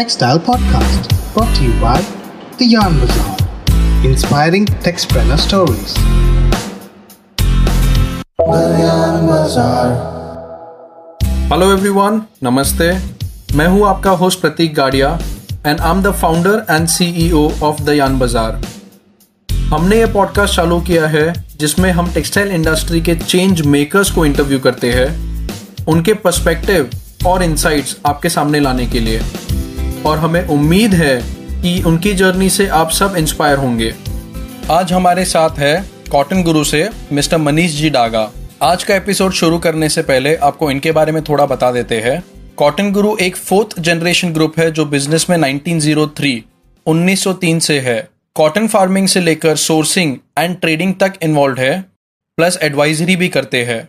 textile podcast brought to you by the Yarn Bazaar, inspiring textpreneur stories. The Yarn Bazaar. Hello everyone, Namaste. मैं हूँ आपका host Prateek Gadia and I'm the founder and CEO of the Yarn Bazaar. हमने ये podcast चालू किया है जिसमें हम टेक्सटाइल इंडस्ट्री के चेंज मेकर्स को इंटरव्यू करते हैं, उनके पर्सपेक्टिव और इंसाइट्स आपके सामने लाने के लिए, और हमें उम्मीद है कि उनकी जर्नी से आप सब इंस्पायर होंगे। आज हमारे साथ है कॉटन गुरु से मिस्टर मनीष जी डागा। आज का एपिसोड शुरू करने से पहले आपको इनके बारे में थोड़ा बता देते हैं। कॉटन गुरु एक फोर्थ जनरेशन ग्रुप है जो बिजनेस में 1903 से है। कॉटन फार्मिंग से लेकर सोर्सिंग एंड ट्रेडिंग तक इन्वॉल्व है, प्लस एडवाइजरी भी करते हैं।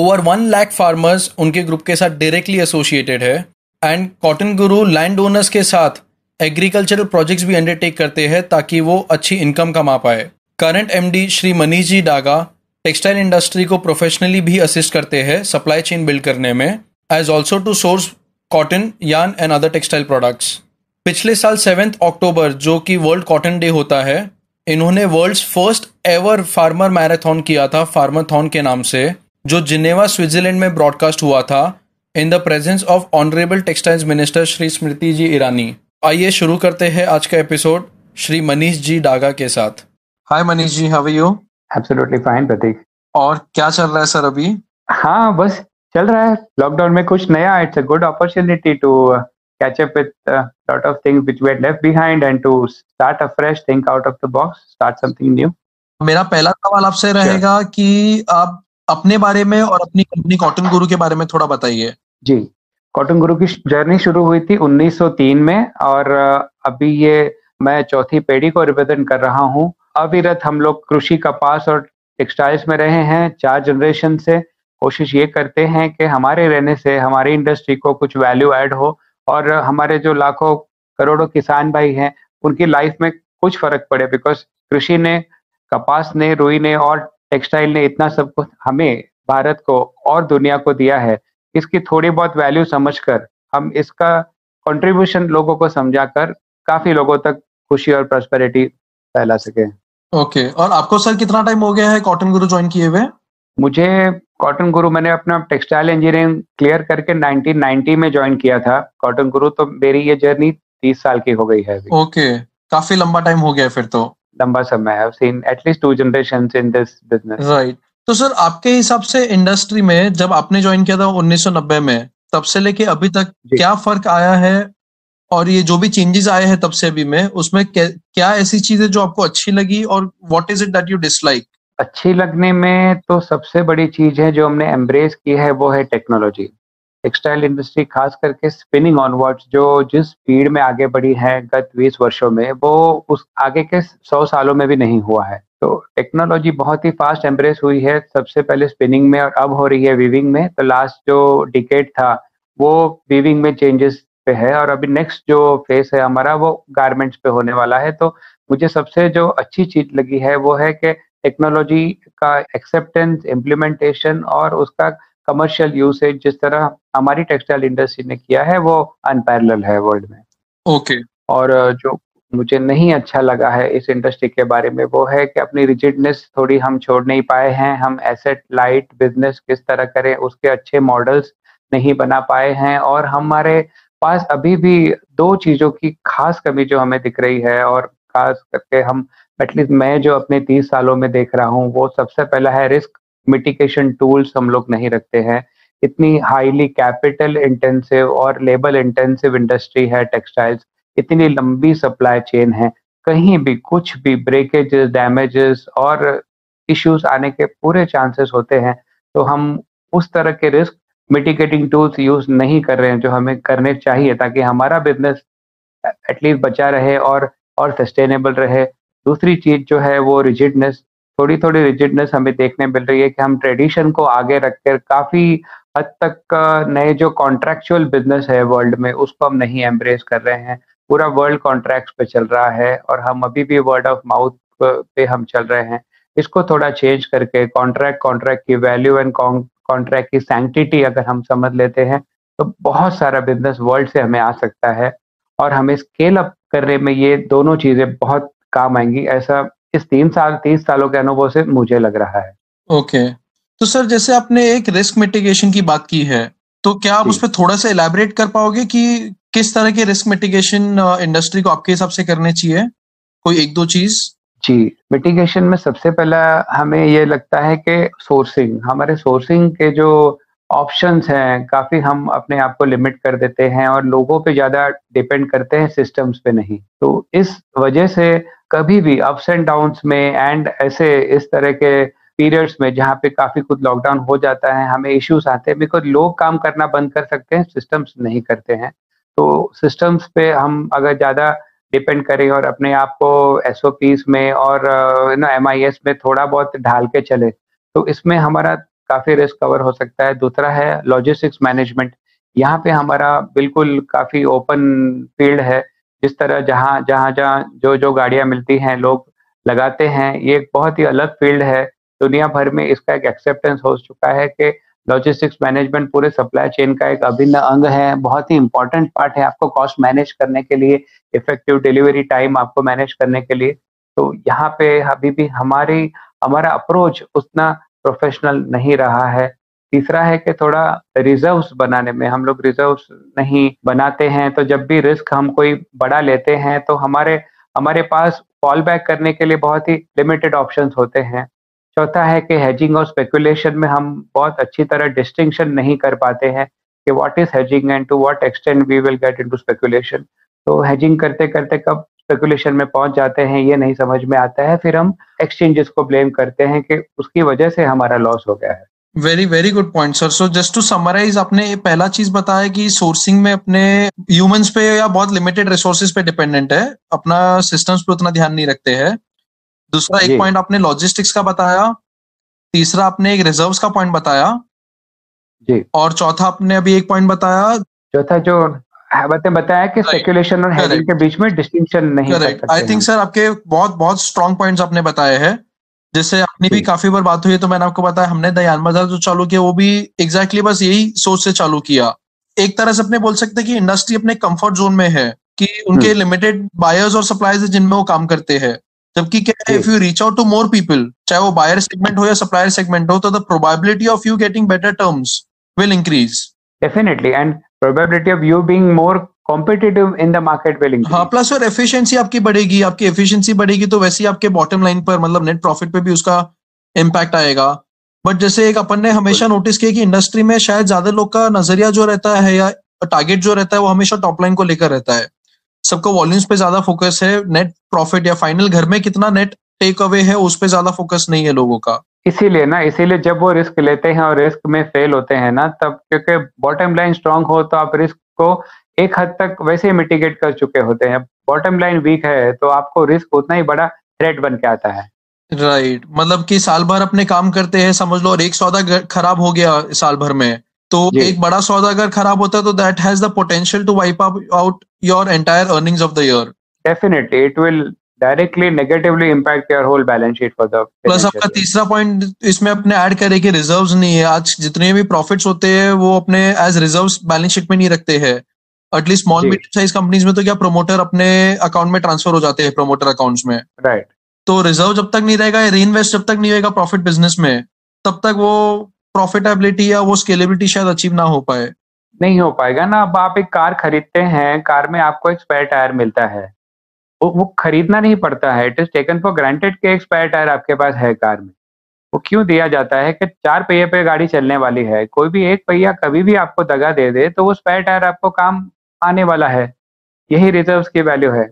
ओवर 1 लाख फार्मर्स उनके ग्रुप के साथ डायरेक्टली एसोसिएटेड है and cotton Guru land owners के साथ एग्रीकल्चरल प्रोजेक्ट्स भी अंडरटेक करते हैं ताकि वो अच्छी इनकम कमा पाए। Current MD Shri Manish ji Daga textile industry को प्रोफेशनली भी असिस्ट करते हैं सप्लाई चेन बिल्ड करने में, as also to source cotton, yarn and other textile products. पिछले साल 7 अक्टूबर, जो कि वर्ल्ड कॉटन डे होता है, इन्होंने world's first ever farmer marathon किया था फार्मरथॉन के नाम से, जो जिनेवा स्विट्जरलैंड में ब्रॉडकास्ट हुआ था in the presence of honourable textiles minister Shri Smriti ji Irani. आइए शुरू करते हैं आज का एपिसोड श्री मनीष जी डागा के साथ। Hi Manish ji, how are you? Absolutely fine Prateek. और क्या चल रहा है सर अभी? हाँ, बस चल रहा है लॉकडाउन में कुछ नया। It's a good opportunity to catch up with lot of things which we had left behind and to start afresh, think out of the box, start something new. मेरा पहला सवाल आपसे रहेगा कि आप अपने बारे में और अपनी कंपनी कॉटन गुरु के बारे में थोड़ा बताइए। जी, कॉटन गुरु की जर्नी शुरू हुई थी 1903 में और अभी ये मैं चौथी पीढ़ी को रिप्रेजेंट कर रहा हूँ। अविरत हम लोग कृषि, कपास और टेक्सटाइल्स में रहे हैं 4 जनरेशन से। कोशिश ये करते हैं कि हमारे रहने से हमारी इंडस्ट्री को कुछ वैल्यू ऐड हो और हमारे जो लाखों करोड़ों किसान भाई हैं उनकी लाइफ में कुछ फर्क पड़े, बिकॉज कृषि ने, कपास ने, रुई ने और टेक्सटाइल ने इतना सब कुछ हमें, भारत को और दुनिया को दिया है। इसकी थोड़ी बहुत वैल्यू समझकर हम इसका कंट्रीब्यूशन लोगों को समझाकर काफी लोगों तक खुशी और प्रॉस्पेरिटी फैला सके। ओके, और आपको सर कितना टाइम हो गया है कॉटन गुरु ज्वाइन किए हुए? मुझे कॉटन गुरु, मैंने अपना टेक्सटाइल इंजीनियरिंग क्लियर करके 1990 में ज्वाइन किया था कॉटन गुरु, तो मेरी ये जर्नी 30 साल की हो गई है। ओके, काफी लंबा टाइम हो गया फिर तो। लंबा समय है, I've seen at least 2 generations in this business. Right. तो सर आपके हिसाब से इंडस्ट्री में जब आपने ज्वाइन किया था 1990 में, तब से लेके अभी तक क्या फर्क आया है, और ये जो भी चेंजेस आए हैं तब से अभी में, उसमें क्या ऐसी चीजें जो आपको अच्छी लगी और what is it that you dislike? अच्छी लगने में तो सबसे बड़ी चीज है जो हमने एम्ब्रेस की है वो है टेक्नोलॉजी। टेक्सटाइल इंडस्ट्री खास करके स्पिनिंग ऑनवर्ड्स जो जिस स्पीड में आगे बढ़ी है गत 20 वर्षों में, वो उस आगे के 100 सालों में भी नहीं हुआ है। तो टेक्नोलॉजी बहुत ही फास्ट एम्ब्रेस हुई है, सबसे पहले स्पिनिंग में और अब हो रही है वीविंग में। तो लास्ट जो डिकेड था वो वीविंग में चेंजेस पे है और अभी नेक्स्ट जो फेस है हमारा वो गारमेंट्स पे होने वाला है। तो मुझे सबसे जो अच्छी चीज लगी है वो है कि टेक्नोलॉजी का एक्सेप्टेंस, इम्प्लीमेंटेशन और उसका कमर्शियल यूसेज जिस तरह हमारी टेक्सटाइल इंडस्ट्री ने किया है वो अनपैरेलल है वर्ल्ड में। ओके, और जो मुझे नहीं अच्छा लगा है इस इंडस्ट्री के बारे में वो है कि अपनी रिजिडनेस थोड़ी हम छोड़ नहीं पाए हैं। हम एसेट लाइट बिजनेस किस तरह करें उसके अच्छे मॉडल्स नहीं बना पाए हैं और हमारे पास अभी भी 2 चीजों की खास कमी जो हमें दिख रही है, और खास करके हम एटलीस्ट मैं जो अपने 30 सालों में देख रहा हूँ, वो सबसे पहला है रिस्क मिटिगेशन टूल्स हम लोग नहीं रखते हैं। इतनी हाईली कैपिटल इंटेंसिव और लेबर इंटेंसिव इंडस्ट्री है टेक्सटाइल्स, इतनी लंबी सप्लाई चेन है, कहीं भी कुछ भी ब्रेकेजेस, डैमेजेस और इश्यूज आने के पूरे चांसेस होते हैं। तो हम उस तरह के रिस्क मिटिगेटिंग टूल्स यूज नहीं कर रहे हैं जो हमें करने चाहिए ताकि हमारा बिजनेस एटलीस्ट बचा रहे और सस्टेनेबल रहे। दूसरी चीज जो है वो रिजिडनेस, थोड़ी रिजिडनेस हमें देखने मिल रही है कि हम ट्रेडिशन को आगे रखकर काफी हद तक नए जो कॉन्ट्रैक्चुअल बिजनेस है वर्ल्ड में उसको हम नहीं एम्ब्रेस कर रहे हैं। पूरा वर्ल्ड कॉन्ट्रैक्ट्स पे चल रहा है और हम अभी भी वर्ड ऑफ माउथ पे हम चल रहे हैं। इसको थोड़ा चेंज करके कॉन्ट्रैक्ट की वैल्यू एंड कॉन्ट्रैक्ट की सैंक्टिटी अगर हम समझ लेते हैं तो बहुत सारा बिजनेस वर्ल्ड से हमें आ सकता है। और हमें स्केल अप करने में ये दोनों चीजें बहुत काम आएंगी, ऐसा इस 3 सालों के अनुभव से मुझे लग रहा है। ओके, तो सर जैसे आपने एक रिस्क मिटिगेशन की बात की है, तो क्या आप उस पर थोड़ा सा एलैबोरेट कर पाओगे कि किस तरह के रिस्क मिटिगेशन इंडस्ट्री को आपके हिसाब से करने चाहिए, कोई एक दो चीज? जी, मिटिगेशन में सबसे पहला हमें ये लगता है कि सोर्सिंग, हमारे सोर्सिंग के जो ऑप्शंस हैं काफी हम अपने आप को लिमिट कर देते हैं और लोगों पे ज्यादा डिपेंड करते हैं, सिस्टम्स पे नहीं। तो इस वजह से कभी भी अप्स एंड डाउन्स में एंड ऐसे इस तरह के पीरियड्स में जहाँ पे काफी खुद लॉकडाउन हो जाता है, हमें इश्यूज आते हैं बिकॉज लोग काम करना बंद कर सकते हैं, सिस्टम्स नहीं करते हैं। तो सिस्टम्स पे हम अगर ज्यादा डिपेंड करें और अपने आप को एसओपीस में और एमआईएस में थोड़ा बहुत ढाल के चले तो इसमें हमारा काफी रिस्क कवर हो सकता है। दूसरा है लॉजिस्टिक्स मैनेजमेंट, यहाँ पे हमारा बिल्कुल काफी ओपन फील्ड है, जिस तरह जहाँ जो गाड़ियाँ मिलती हैं लोग लगाते हैं, ये एक बहुत ही अलग फील्ड है। दुनिया भर में इसका एक एक्सेप्टेंस हो चुका है कि लॉजिस्टिक्स मैनेजमेंट पूरे सप्लाई चेन का एक अभिन्न अंग है, बहुत ही इंपॉर्टेंट पार्ट है आपको कॉस्ट मैनेज करने के लिए, इफेक्टिव डिलीवरी टाइम आपको मैनेज करने के लिए। तो यहाँ पे अभी भी हमारा अप्रोच उतना प्रोफेशनल नहीं रहा है। तीसरा है कि थोड़ा रिजर्व्स बनाने में, हम लोग रिजर्व्स नहीं बनाते हैं, तो जब भी रिस्क हम कोई बड़ा लेते हैं तो हमारे पास फॉल बैक करने के लिए बहुत ही लिमिटेड ऑप्शंस होते हैं। चौथा है कि हेजिंग और स्पेकुलेशन में हम बहुत अच्छी तरह डिस्टिंक्शन नहीं कर पाते हैं कि what is hedging and to what extent we will get into speculation. तो हेजिंग करते करते कब स्पेकुलेशन में पहुंच जाते हैं ये नहीं समझ में आता है, फिर हम एक्सचेंजेस को ब्लेम करते हैं कि उसकी वजह से हमारा लॉस हो गया है। Very very good point sir. So just to summarise, आपने पहला चीज बताया कि सोर्सिंग में अपने ह्यूमंस पे या बहुत लिमिटेड रिसोर्सेज पे डिपेंडेंट है, अपना सिस्टम्स पे उतना ध्यान नहीं रखते हैं। दूसरा एक पॉइंट आपने लॉजिस्टिक्स का बताया, तीसरा आपने एक रिजर्व्स का पॉइंट बताया जी, और चौथा आपने अभी एक पॉइंट बताया, चौथा जो बताया कि स्पेकुलेशन और हेजिंग के बीच में डिस्टिंक्शन नहीं। आई थिंक सर आपके बहुत बहुत स्ट्रॉन्ग पॉइंट्स आपने बताए हैं। जैसे अपनी भी काफी बार बात हुई है, तो मैंने आपको बताया हमने यार्न बाजार जो चालू किया वो भी एग्जैक्टली बस यही सोच से चालू किया। एक तरह से अपने बोल सकते हैं कि इंडस्ट्री अपने कंफर्ट जोन में है कि उनके लिमिटेड बायर्स और सप्लायर्स जिनमें वो काम करते हैं, जबकि क्या है, if you reach out to more people, चाहे वो बायर सेगमेंट हो या सप्लायर सेगमेंट हो, तो the probability of you getting better terms will increase definitely and probability of you being more competitive in the market will increase। हाँ, plus और efficiency आपकी बढ़ेगी, आपकी efficiency बढ़ेगी तो वैसे ही आपके bottom line पर मतलब net profit पे भी उसका impact आएगा। बट जैसे एक अपन ने हमेशा नोटिस किया कि इंडस्ट्री में शायद ज्यादा लोग का नजरिया जो रहता है या टारगेट जो रहता है वो हमेशा टॉप लाइन को लेकर रहता है, सबको वॉल्यूम्स पे ज्यादा फोकस है, नेट प्रॉफिट या फाइनल घर में कितना नेट टेक अवे है उस पे ज्यादा फोकस नहीं है लोगों का। इसीलिए जब वो रिस्क लेते हैं और रिस्क में फेल होते हैं ना, तब क्योंकि बॉटम लाइन स्ट्रांग हो तो आप रिस्क को एक हद तक वैसे ही मिटिगेट कर चुके होते हैं, बॉटम लाइन वीक है तो आपको रिस्क उतना ही बड़ा थ्रेट बन के आता है। राइट, मतलब कि साल भर अपने काम करते हैं समझ लो, और एक सौदा खराब हो गया साल भर में, तो एक बड़ा सौदा अगर खराब होता है तो that has the potential to wipe out your entire earnings of the year. Definitely it will directly negatively impact your whole balance sheet for the. Plus आपका तीसरा पॉइंट इसमें अपने ऐड करें कि रिजर्व्स नहीं है, आज जितने भी प्रॉफिट्स होते हैं वो अपने एज रिजर्व्स बैलेंस शीट में नहीं रखते हैं, at least small medium size companies में। तो क्या प्रोमोटर अपने अकाउंट में ट्रांसफर हो जाते हैं, प्रोमोटर अकाउंट्स में, राइट। तो रिजर्व जब तक नहीं रहेगा, रीइन्वेस्ट जब तक नहीं होगा प्रॉफिट बिजनेस में, तब तक वो प्रॉफिटेबिलिटी या वो स्केलेबिलिटी शायद अचीव ना हो पाए, नहीं हो पाएगा ना। अब आप एक कार खरीदते हैं, कार में आपको एक स्पेयर टायर मिलता है, वो खरीदना नहीं पड़ता है, it is taken for granted के एक स्पेयर टायर आपके पास है कार में। वो क्यों दिया जाता है कि 4 पहिए पे गाड़ी चलने वाली है, कोई भी एक पहिया कभी भी आपको दगा दे दे तो वो स्पेयर टायर आपको काम आने वाला है, यही रिजर्व्स की वैल्यू है।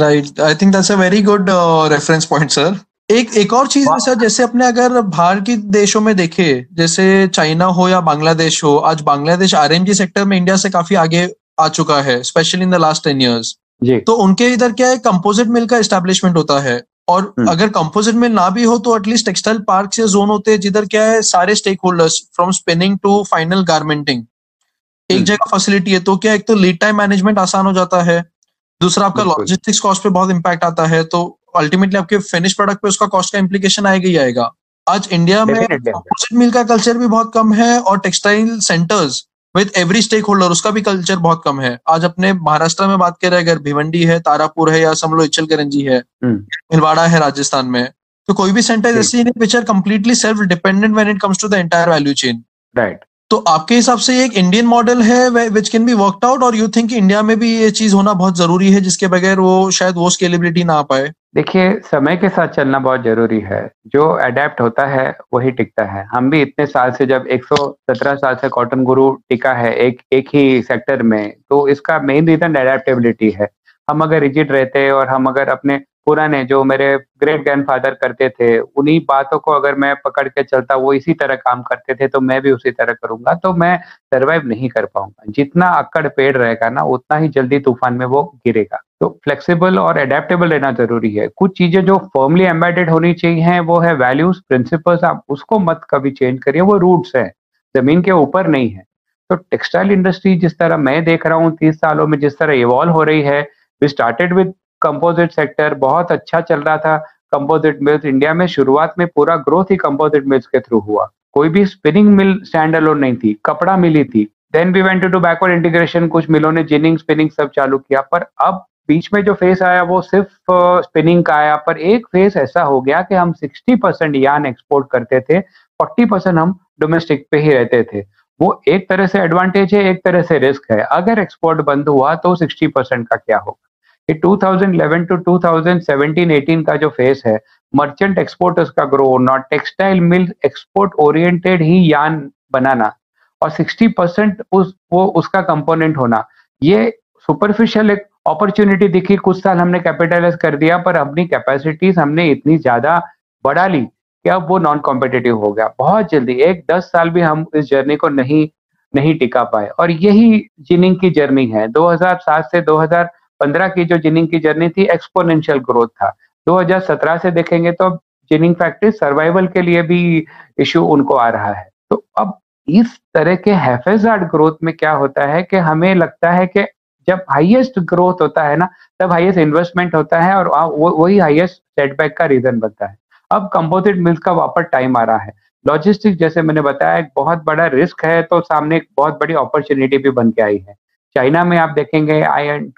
Right, I think that's a very good reference point sir. एक और चीज है सर, जैसे अपने अगर बाहर के देशों में देखे, जैसे चाइना हो या बांग्लादेश हो, आज बांग्लादेश आरएमजी सेक्टर में इंडिया से काफी आगे आ चुका है, specially in the last 10 years. तो उनके इधर क्या है, कंपोजिट मिल का एस्टेब्लिशमेंट होता है, और अगर कंपोजिट मिल ना भी हो तो एटलीस्ट टेक्सटाइल पार्क से जोन होते हैं जिधर क्या है सारे stake holders from spinning to final garmenting एक जगह फैसिलिटी है। तो क्या एक तो लीड टाइम मैनेजमेंट आसान हो जाता है, दूसरा आपका लॉजिस्टिक्स कॉस्ट पे बहुत इम्पैक्ट आता है, तो अल्टीमेटली आपके फिनिश प्रोडक्ट पे उसका कॉस्ट का इम्प्लीकेशन आएगा ही आएगा। आज इंडिया में कंपोजिट मिल का कल्चर भी बहुत कम है, और textile centres with every stake holder, उसका भी कल्चर बहुत कम है। आज अपने महाराष्ट्र में बात करें अगर भिवंडी है, तारापुर है, या समलो इचलकरंजी है, भिलवाड़ा है राजस्थान में, तो कोई भी सेंटर ऐसी picture completely self dependent when it comes to the entire value chain, right? तो आपके हिसाब से ये एक इंडियन मॉडल है which can be worked out, और यू थिंक इंडिया में भी ये चीज होना बहुत जरूरी है जिसके बगैर वो शायद वो स्केलेबिलिटी ना आ पाए? देखिए, समय के साथ चलना बहुत जरूरी है। जो अडेप्ट होता है वही टिकता है। हम भी इतने साल से, जब 117 साल से कॉटन गुरु टिका है एक ही सेक्टर में, तो इसका मेन रीजन अडेप्टेबिलिटी है। हम अगर रिजिड रहते और हम अगर अपने पुराने जो मेरे ग्रेट ग्रैंडफादर करते थे उन्हीं बातों को अगर मैं पकड़ के चलता, वो इसी तरह काम करते थे तो मैं भी उसी तरह करूंगा, तो मैं सरवाइव नहीं कर पाऊंगा। जितना अक्कड़ पेड़ रहेगा ना, उतना ही जल्दी तूफान में वो गिरेगा। तो फ्लेक्सिबल और एडेप्टेबल रहना जरूरी है। कुछ चीजें जो फर्मली एम्बेडेड होनी चाहिए हैं, वो है वैल्यूज, प्रिंसिपल्स। आप उसको मत कभी चेंज करिए, वो रूट्स हैं, जमीन के ऊपर नहीं है। तो टेक्सटाइल इंडस्ट्री जिस तरह मैं देख रहा हूँ 30 सालों में जिस तरह इवॉल्व हो रही है, we started with composite sector, बहुत अच्छा चल रहा था। कंपोजिट मिल्स इंडिया में शुरुआत में पूरा ग्रोथ ही कंपोजिट मिल्स के थ्रू हुआ। कोई भी स्पिनिंग मिल स्टैंड अलोन नहीं थी, कपड़ा मिली थी। Then we went to backward integration, कुछ मिलों ने जिनिंग स्पिनिंग सब चालू किया। पर अब बीच में जो फेस आया वो सिर्फ स्पिनिंग का आया, पर एक फेस ऐसा हो गया कि हम 60% यार्न एक्सपोर्ट करते थे, 40% हम डोमेस्टिक पे ही रहते थे। वो एक तरह से एडवांटेज है, एक तरह से रिस्क है। अगर एक्सपोर्ट बंद हुआ तो 60% का क्या होगा? 2011 टू 2017-18 का जो फेस है, मर्चेंट एक्सपोर्टर्स का ग्रो होना, टेक्सटाइल मिल एक्सपोर्ट ओरिएंटेड ही यार्न बनाना, और 60% उसका कंपोनेंट होना, ये सुपरफिशियल एक अपॉर्चुनिटी दिखी। कुछ साल हमने कैपिटलाइज कर दिया, पर अपनी कैपेसिटीज हमने इतनी ज्यादा बढ़ा ली कि अब वो नॉन कॉम्पिटिटिव हो गया। बहुत जल्दी 1-10 साल भी हम इस जर्नी को नहीं टिका पाए, और यही जिनिंग की जर्नी है। 2007 से 2015 की जो जिनिंग की जर्नी थी, एक्सपोनेंशियल ग्रोथ था। 2017 से देखेंगे तो जिनिंग फैक्ट्री सर्वाइवल के लिए भी इश्यू उनको आ रहा है। तो अब इस तरह के हैफेजार्ड ग्रोथ में क्या होता है कि हमें लगता है कि जब हाईएस्ट ग्रोथ होता है ना, तब हाईएस्ट इन्वेस्टमेंट होता है, और वही हाईएस्ट सेटबैक का रीजन बनता है। अब कंपोजिट मिल्स का वापस टाइम आ रहा है। लॉजिस्टिक्स, जैसे मैंने बताया, एक बहुत बड़ा रिस्क है, तो सामने एक बहुत बड़ी अपॉर्चुनिटी भी बन के आई है। चाइना में आप देखेंगे,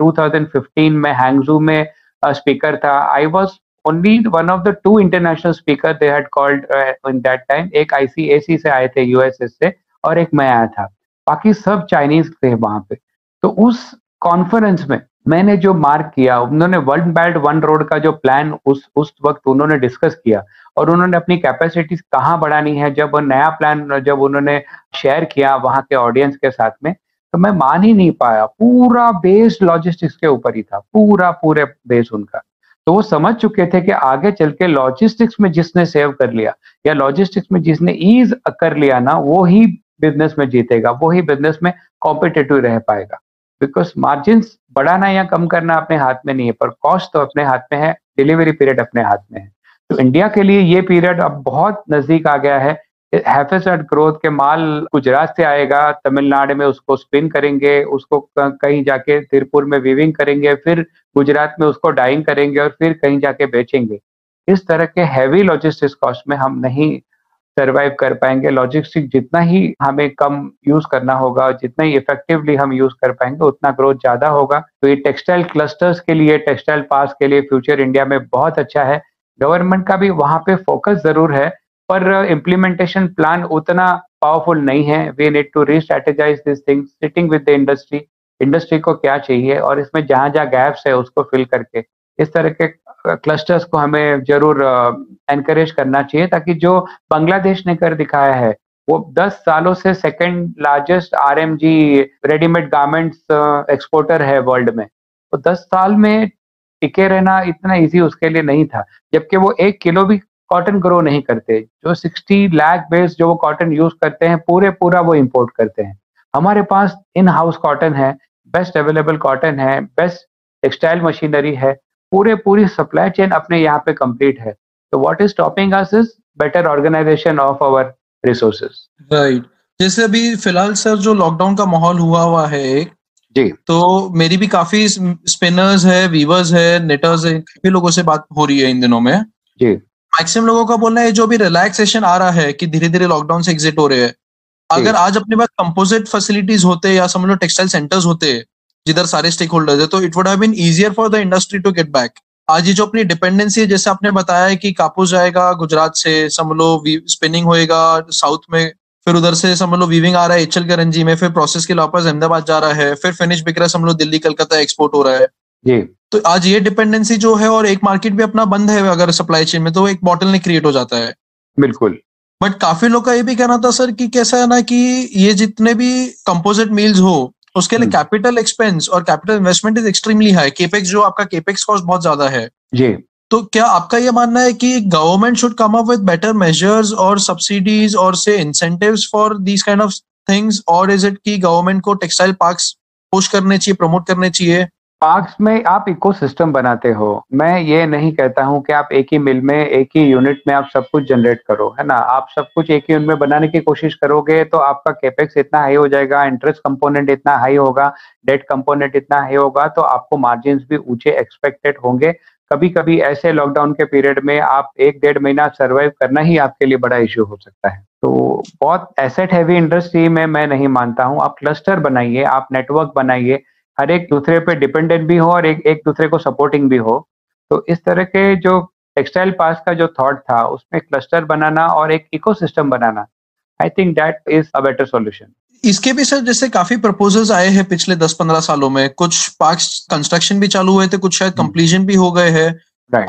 2015 में हैंगजू में स्पीकर था। I was only one of the 2 international speaker they had called in that time. एक ICAC से आए थे, यूएसएस से, और एक मैं आया था, बाकी सब चाइनीज थे वहां पे। तो उस कॉन्फ्रेंस में मैंने जो मार्क किया, उन्होंने वन बेल्ट वन रोड का जो प्लान उस वक्त उन्होंने डिस्कस किया, और उन्होंने अपनी कैपेसिटीज कहाँ बढ़ानी है, जब नया प्लान जब उन्होंने शेयर किया वहाँ के ऑडियंस के साथ में, तो मैं मान ही नहीं पाया। पूरा बेस लॉजिस्टिक्स के ऊपर ही था, पूरे बेस उनका। तो वो समझ चुके थे कि आगे चल के लॉजिस्टिक्स में जिसने सेव कर लिया, या लॉजिस्टिक्स में जिसने ईज कर लिया ना, वो ही बिजनेस में जीतेगा, वो ही बिजनेस में कॉम्पिटेटिव रह पाएगा। बिकॉज मार्जिन बढ़ाना या कम करना अपने हाथ में नहीं है, पर कॉस्ट तो अपने हाथ में है, डिलीवरी पीरियड अपने हाथ में है। तो इंडिया के लिए ये पीरियड अब बहुत नजदीक आ गया है। हैफेजार्ड ग्रोथ के माल गुजरात से आएगा, तमिलनाडु में उसको स्पिन करेंगे, उसको कहीं जाके तिरुपुर में वीविंग करेंगे, फिर गुजरात में उसको डाइंग करेंगे, और फिर कहीं जाके बेचेंगे। इस तरह के हैवी लॉजिस्टिक्स कॉस्ट में हम नहीं सरवाइव कर पाएंगे। लॉजिस्टिक्स जितना ही हमें कम यूज करना होगा, जितना ही इफेक्टिवली हम यूज कर पाएंगे, उतना ग्रोथ ज्यादा होगा। तो ये टेक्सटाइल क्लस्टर्स के लिए, टेक्सटाइल पार्क्स के लिए फ्यूचर इंडिया में बहुत अच्छा है। गवर्नमेंट का भी वहां पे फोकस जरूर है, पर इम्प्लीमेंटेशन प्लान उतना पावरफुल नहीं है। We need to restrategise this things, sitting with the industry को क्या चाहिए, और इसमें जहाँ जहाँ गैप्स है उसको फिल करके, इस तरह के क्लस्टर्स को हमें जरूर एनकरेज करना चाहिए, ताकि जो बांग्लादेश ने कर दिखाया है, वो 10 सालों से second largest RMG readymade garments exporter है वर्ल्ड में। तो 10 साल में टिके रहना इतना ईजी उसके लिए नहीं था, जबकि वो 1 किलो भी कॉटन ग्रो नहीं करते। जो 60 लाख बेस जो वो कॉटन यूज करते हैं, पूरा वो इंपोर्ट करते हैं। हमारे पास इन हाउस कॉटन है, बेस्ट अवेलेबल कॉटन है, बेस्ट टेक्सटाइल मशीनरी है, पूरी सप्लाई चेन अपने यहाँ पे कंप्लीट है। तो what is stopping us is better organisation of our resources, right? जैसे अभी फिलहाल सर जो लॉकडाउन का माहौल हुआ है जी, तो मेरी भी काफी स्पिनर्स है, वीवर्स है, नेटर्स है, काफी लोगों से बात हो रही है इन दिनों में जी। मैक्सिमम लोगों का बोलना है, जो भी रिलैक्सेशन आ रहा है कि धीरे धीरे लॉकडाउन से एग्जिट हो रहे हैं, अगर आज अपने पास कंपोजिट फैसिलिटीज होते या समझ लो टेक्सटाइल सेंटर्स होते जिधर सारे स्टेक होल्डर्स है, तो it would have been easier for the industry to get back. आज ये जो अपनी डिपेंडेंसी है, जैसे आपने बताया है कि कापूस जाएगा गुजरात से, समझ लो स्पिनिंग होएगा साउथ में, फिर उधर से समझ लो वीविंग आ रहा है एचएल करंजी में, फिर प्रोसेस के लिए वापस अहमदाबाद जा रहा है, फिर फिनिश बिक रहा है समझ लो दिल्ली कलकत्ता एक्सपोर्ट हो रहा है जी। तो आज ये डिपेंडेंसी जो है, और एक मार्केट भी अपना बंद है अगर सप्लाई चेन में, तो एक बॉटलनेक क्रिएट हो जाता है। बिल्कुल। बट काफी लोग का ये भी कहना था सर कि कैसा है ना कि ये जितने भी कंपोजिट मिल्स हो उसके लिए कैपिटल एक्सपेंस और capital investment is extremely high, capex जो आपका केपेक्स कॉस्ट बहुत ज्यादा है जी। तो क्या आपका ये मानना है कि government should come up with better measures और सब्सिडीज और से incentives for these kind of things, और इज इट कि गवर्नमेंट को टेक्सटाइल पार्क्स पुश करने चाहिए, प्रमोट करने चाहिए? पार्क्स में आप इकोसिस्टम बनाते हो, मैं ये नहीं कहता हूँ कि आप एक ही मिल में एक ही यूनिट में आप सब कुछ जनरेट करो, है ना। आप सब कुछ एक ही यूनिट में बनाने की कोशिश करोगे तो आपका कैपेक्स इतना हाई हो जाएगा, इंटरेस्ट कंपोनेंट इतना हाई होगा, डेट कंपोनेंट इतना हाई होगा, तो आपको मार्जिन भी ऊंचे एक्सपेक्टेड होंगे। कभी कभी ऐसे लॉकडाउन के पीरियड में आप एक डेढ़ महीना सर्वाइव करना ही आपके लिए बड़ा इश्यू हो सकता है। तो बहुत एसेट हैवी इंडस्ट्री में मैं नहीं मानता हूँ। आप क्लस्टर बनाइए, आप नेटवर्क बनाइए, हर एक दूसरे पे डिपेंडेंट भी हो और एक दूसरे को सपोर्टिंग भी हो। तो इस तरह के जो टेक्सटाइल पार्क का जो थॉट था उसमें क्लस्टर बनाना और एक इकोसिस्टम बनाना, I think that is a better solution. इसके भी सर जैसे काफी प्रपोजल्स आए हैं पिछले 10-15 सालों में, कुछ पार्क्स कंस्ट्रक्शन भी चालू हुए थे, कुछ शायद कंप्लीशन भी हो गए हैं।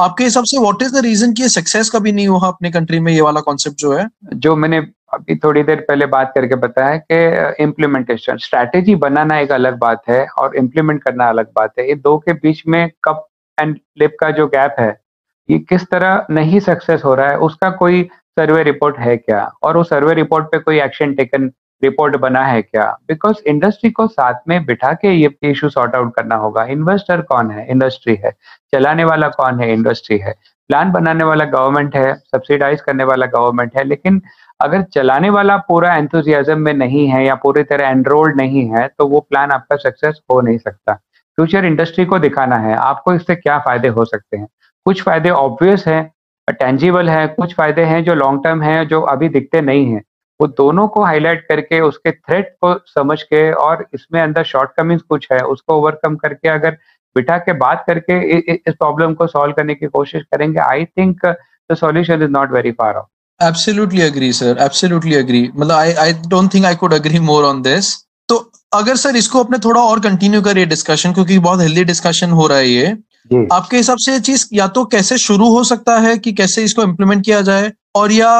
आपके हिसाब से व्हाट इज द रीजन कि सक्सेस कभी नहीं हुआ अपने कंट्री में ये वाला कॉन्सेप्ट जो है? जो मैंने अभी थोड़ी देर पहले बात करके बताया कि इम्प्लीमेंटेशन स्ट्रैटेजी बनाना एक अलग बात है और इम्प्लीमेंट करना अलग बात है। ये दो के बीच में कप एंड लिप का जो गैप है, ये किस तरह नहीं सक्सेस हो रहा है, उसका कोई सर्वे रिपोर्ट है क्या, और उस सर्वे रिपोर्ट पे कोई एक्शन टेकन रिपोर्ट बना है क्या? बिकॉज इंडस्ट्री को साथ में बिठा के ये इशू सॉर्ट आउट करना होगा। इन्वेस्टर कौन है? इंडस्ट्री है। चलाने वाला कौन है? इंडस्ट्री है। प्लान बनाने वाला गवर्नमेंट है, सब्सिडाइज करने वाला गवर्नमेंट है, लेकिन अगर चलाने वाला पूरा एंथुजियाज्म में नहीं है या पूरी तरह एनरोल्ड नहीं है तो वो प्लान आपका सक्सेस हो नहीं सकता। फ्यूचर इंडस्ट्री को दिखाना है आपको, इससे क्या फायदे हो सकते हैं। कुछ फायदे ऑब्वियस हैं, टेंजिबल हैं, कुछ फायदे हैं जो लॉन्ग टर्म हैं, जो अभी दिखते नहीं हैं। वो दोनों को हाईलाइट करके उसके थ्रेट को समझ के और इसमें अंदर शॉर्टकमिंग्स कुछ है उसको ओवरकम करके अगर बिठा के बात करके इस प्रॉब्लम को सॉल्व करने की कोशिश करेंगे, I think the solution is not very far off. Absolutely agree sir, absolutely agree, मतलब I don't think I could agree more on this। तो अगर सर इसको अपने थोड़ा और कंटिन्यू करिए डिस्कशन, क्योंकि बहुत हेल्दी डिस्कशन हो रहा है ये। आपके हिसाब से ये चीज या तो कैसे शुरू हो सकता है कि कैसे इसको इम्प्लीमेंट किया जाए, और या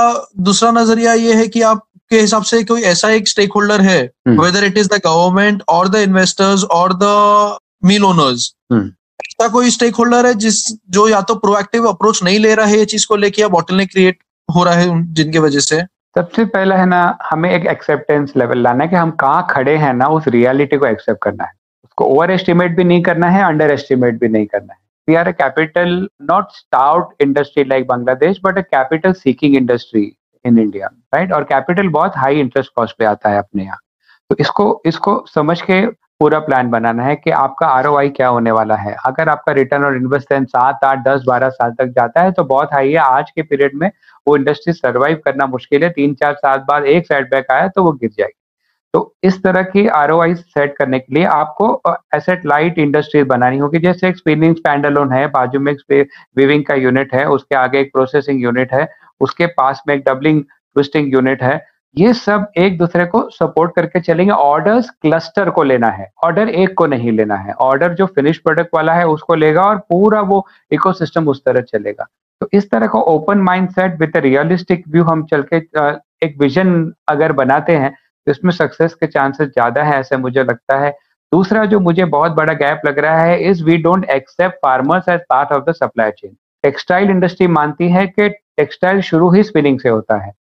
दूसरा नजरिया ये है कि आपके हिसाब से कोई ऐसा एक स्टेक होल्डर है, whether it is the government और द इन्वेस्टर्स और द मिल ओनर्स, ऐसा कोई स्टेक होल्डर है जिस जो या तो प्रोएक्टिव अप्रोच नहीं ले रहा है ये चीज को लेके, या बॉटलनेक क्रिएट हो रहा है जिनके वजह से? सबसे पहला है ना, हमें एक एक्सेप्टेंस लेवल लाना है कि हम कहाँ खड़े हैं ना, उस रियलिटी को एक्सेप्ट करना है। उसको ओवर एस्टिमेट भी नहीं करना है, अंडर एस्टिमेट भी नहीं करना है। We are a capital not start industry like Bangladesh, but a capital seeking industry in India, right. और कैपिटल बहुत हाई इंटरेस्ट कॉस्ट पे आता है अपने यहाँ, तो इसको समझ के पूरा प्लान बनाना है कि आपका ROI क्या होने वाला है। अगर आपका रिटर्न और इन्वेस्टमेंट 7, 8, 10, 12 साल तक जाता है तो बहुत हाई है। आज के पीरियड में वो इंडस्ट्री सर्वाइव करना मुश्किल है। 3-4 साल बाद एक साइड बैक आया तो वो गिर जाएगी। तो इस तरह की ROI सेट करने के लिए आपको एसेट लाइट इंडस्ट्रीज बनानी होगी। जैसे एक स्पिनिंग स्टैंडअलोन है, बाजू में एक वीविंग का यूनिट है, उसके आगे एक प्रोसेसिंग यूनिट है, उसके पास में एक डबलिंग ट्विस्टिंग यूनिट है। ये सब एक दूसरे को सपोर्ट करके चलेंगे। ऑर्डर्स क्लस्टर को लेना है, ऑर्डर एक को नहीं लेना है। ऑर्डर जो फिनिश प्रोडक्ट वाला है उसको लेगा और पूरा वो इकोसिस्टम उस तरह चलेगा। तो इस तरह का open mindset with a realistic view हम चल के एक विजन अगर बनाते हैं तो इसमें सक्सेस के चांसेस ज्यादा है, ऐसे मुझे लगता है। दूसरा जो मुझे बहुत बड़ा गैप लग रहा है is we don't accept farmers as part of the supply chain. Textile industry मानती है कि टेक्सटाइल शुरू ही स्पिनिंग से होता है।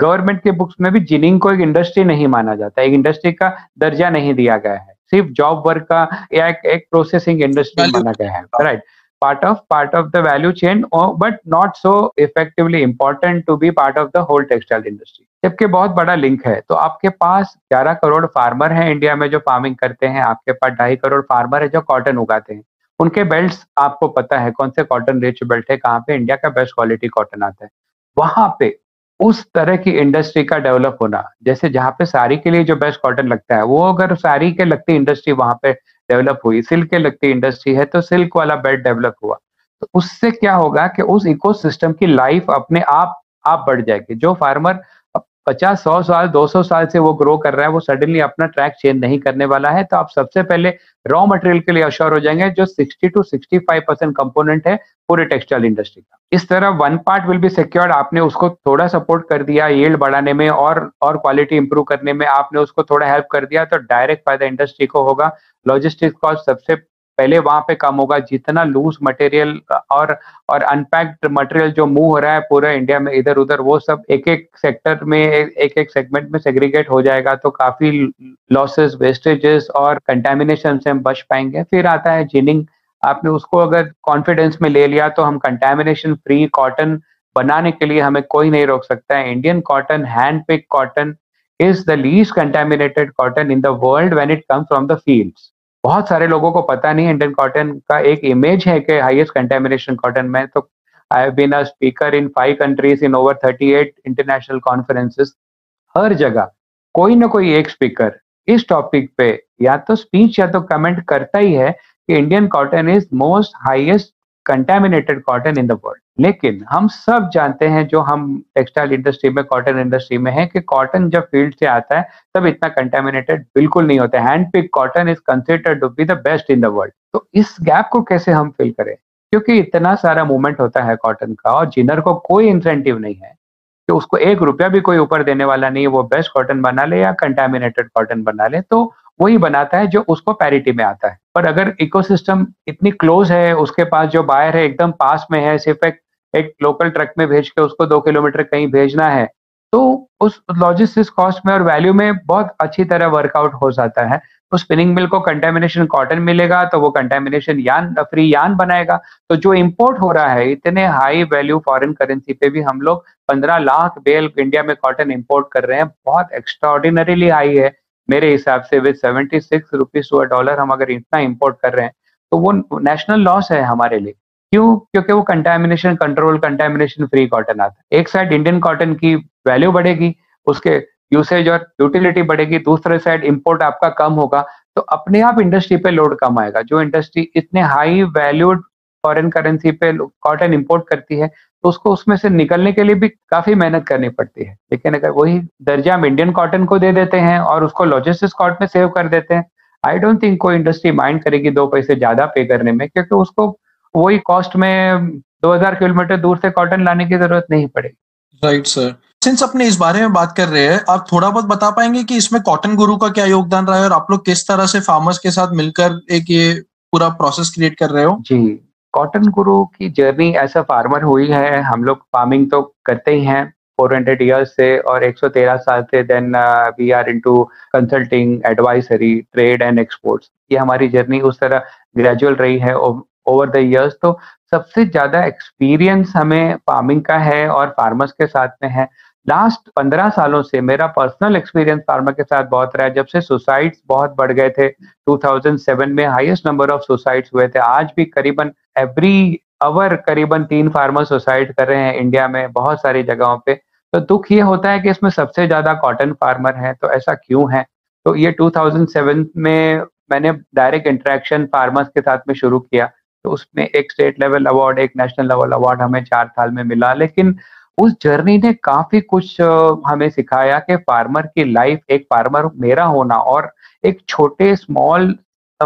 गवर्नमेंट के बुक्स में भी जिनिंग को एक इंडस्ट्री नहीं माना जाता, एक इंडस्ट्री का दर्जा नहीं दिया गया है, सिर्फ जॉब वर्क का या एक प्रोसेसिंग इंडस्ट्री माना गया है, right. Part of the value chain, but not so effectively important to be part of the whole textile industry, जबकि बहुत बड़ा लिंक है। तो आपके पास 11 करोड़ फार्मर हैं इंडिया में जो फार्मिंग करते हैं, आपके पास 2.5 करोड़ फार्मर है जो कॉटन उगाते हैं। उनके बेल्ट आपको पता है कौन से कॉटन रिच बेल्ट है, कहाँ पे इंडिया का बेस्ट क्वालिटी कॉटन आता है। वहां पे उस तरह की इंडस्ट्री का डेवलप होना, जैसे जहाँ पे साड़ी के लिए जो बेस्ट कॉटन लगता है वो अगर साड़ी के लगती इंडस्ट्री वहां पे डेवलप हुई, सिल्क के लगती इंडस्ट्री है तो सिल्क वाला बेड डेवलप हुआ, तो उससे क्या होगा कि उस इकोसिस्टम की लाइफ अपने आप बढ़ जाएगी। जो फार्मर 50 100 साल 200 साल से वो ग्रो कर रहा है वो सडनली अपना ट्रैक चेंज नहीं करने वाला है। तो आप सबसे पहले रॉ मटेरियल के लिए अश्योर हो जाएंगे जो 60 to 65% कंपोनेंट है पूरे टेक्सटाइल इंडस्ट्री का। इस तरह one part will be secured, आपने उसको थोड़ा सपोर्ट कर दिया यील्ड बढ़ाने में और क्वालिटी इंप्रूव करने में आपने उसको थोड़ा हेल्प कर दिया तो डायरेक्ट फायदा इंडस्ट्री को होगा। लॉजिस्टिक्स कॉस्ट सबसे पहले वहां पे कम होगा, जितना लूज मटेरियल और अनपैक्ड मटेरियल जो मूव हो रहा है पूरा इंडिया में इधर उधर वो सब एक-एक सेक्टर में एक-एक सेगमेंट में सेग्रीगेट हो जाएगा तो काफी लॉसेस वेस्टेजेस और कंटामिनेशन से हम बच पाएंगे। फिर आता है जिनिंग, आपने उसको अगर कॉन्फिडेंस में ले लिया तो हम कंटामिनेशन फ्री कॉटन बनाने के लिए हमें कोई नहीं रोक सकता है। Indian cotton, hand pick cotton is the least contaminated cotton in the world when it comes from the fields. बहुत सारे लोगों को पता नहीं इंडियन कॉटन का एक इमेज है कि हाईएस्ट कंटामिनेशन कॉटन में। तो I have been a speaker in 5 countries in over 38 international conferences. हर जगह कोई ना कोई एक स्पीकर इस टॉपिक पे या तो स्पीच या तो कमेंट करता ही है कि Indian cotton is most highest contaminated cotton in the world. लेकिन हम सब जानते हैं जो हम टेक्सटाइल इंडस्ट्री में कॉटन इंडस्ट्री में है कि कॉटन जब फील्ड से आता है तब इतना कंटामिनेटेड बिल्कुल नहीं होता। Hand pick cotton is considered to be the best in the world. तो इस गैप को कैसे हम फिल करें, क्योंकि इतना सारा मूवमेंट होता है कॉटन का और जिनर को कोई इंसेंटिव नहीं है कि उसको 1 रुपया भी कोई ऊपर देने वाला नहीं है। वो बेस्ट कॉटन बना ले या कंटामिनेटेड कॉटन बना ले तो वही बनाता है जो उसको पैरिटी में आता है। पर अगर इकोसिस्टम इतनी क्लोज है, उसके पास जो बायर है एकदम पास में है, सिर्फ एक लोकल ट्रक में भेज के उसको 2 किलोमीटर कहीं भेजना है तो उस लॉजिस्टिक्स कॉस्ट में और वैल्यू में बहुत अच्छी तरह वर्कआउट हो जाता है। तो स्पिनिंग मिल को कंटामिनेशन कॉटन मिलेगा तो वो कंटामिनेशन यान फ्री यान बनाएगा। तो जो इम्पोर्ट हो रहा है इतने हाई वैल्यू फॉरेन करेंसी पे भी हम लोग 15 लाख बेल इंडिया में कॉटन इम्पोर्ट कर रहे हैं, बहुत एक्स्ट्राऑर्डिनरीली हाई है मेरे हिसाब से। विद 76 रुपीज $1 हम अगर इतना इंपोर्ट कर रहे हैं तो वो नेशनल लॉस है हमारे लिए। क्यों? क्योंकि वो contamination control contamination free cotton आता है। एक साइड इंडियन कॉटन की वैल्यू बढ़ेगी, उसके यूसेज और यूटिलिटी बढ़ेगी, दूसरे साइड इंपोर्ट आपका कम होगा तो अपने आप इंडस्ट्री पे लोड कम आएगा। जो इंडस्ट्री इतने हाई वैल्यूड फॉरेन करेंसी पे कॉटन इंपोर्ट करती है तो उसको उसमें से निकलने के लिए भी काफी मेहनत करनी पड़ती है। लेकिन अगर वही दर्जा हम इंडियन कॉटन को दे देते हैं और उसको लॉजिस्टिक्स कॉस्ट में सेव कर देते हैं, आई डोंट थिंक कोई इंडस्ट्री माइंड करेगी 2 पैसे ज्यादा पे करने में, क्योंकि उसको वही कॉस्ट में 2000 किलोमीटर दूर से कॉटन लाने की जरूरत नहीं पड़ेगी। राइट सर, सिंस अपने इस बारे में बात कर रहे हैं, आप थोड़ा बहुत बता पाएंगे कि इसमें कॉटन गुरु का क्या योगदान रहा है और आप लोग किस तरह से फार्मर्स के साथ मिलकर एक ये पूरा प्रोसेस क्रिएट कर रहे हो? जी, कॉटन गुरु की जर्नी एज अ फार्मर हुई है। हम लोग फार्मिंग तो करते ही हैं 400 इयर्स से और 113 साल से। Then we are into consulting, advisory, trade and exports. ये हमारी जर्नी उस तरह ग्रेजुअल रही है ओवर द इयर्स। तो सबसे ज्यादा एक्सपीरियंस हमें फार्मिंग का है और फार्मर्स के साथ में है। लास्ट 15 सालों से मेरा पर्सनल एक्सपीरियंस फार्मर के साथ बहुत रहा है। जब से सुसाइड्स बहुत बढ़ गए थे 2007 में हाईएस्ट नंबर ऑफ सुसाइड्स हुए थे। आज भी करीबन एवरी आवर करीबन 3 फार्मर सुसाइड कर रहे हैं इंडिया में बहुत सारी जगहों पे। तो दुख ये होता है कि इसमें सबसे ज्यादा कॉटन फार्मर है। तो ऐसा क्यों है? तो ये 2007 में मैंने डायरेक्ट इंटरेक्शन फार्मर्स के साथ में शुरू किया तो उसमें एक स्टेट लेवल अवार्ड, एक नेशनल लेवल अवार्ड हमें 4 साल में मिला। लेकिन उस जर्नी ने काफी कुछ हमें सिखाया कि फार्मर की लाइफ, एक फार्मर मेरा होना और एक छोटे स्मॉल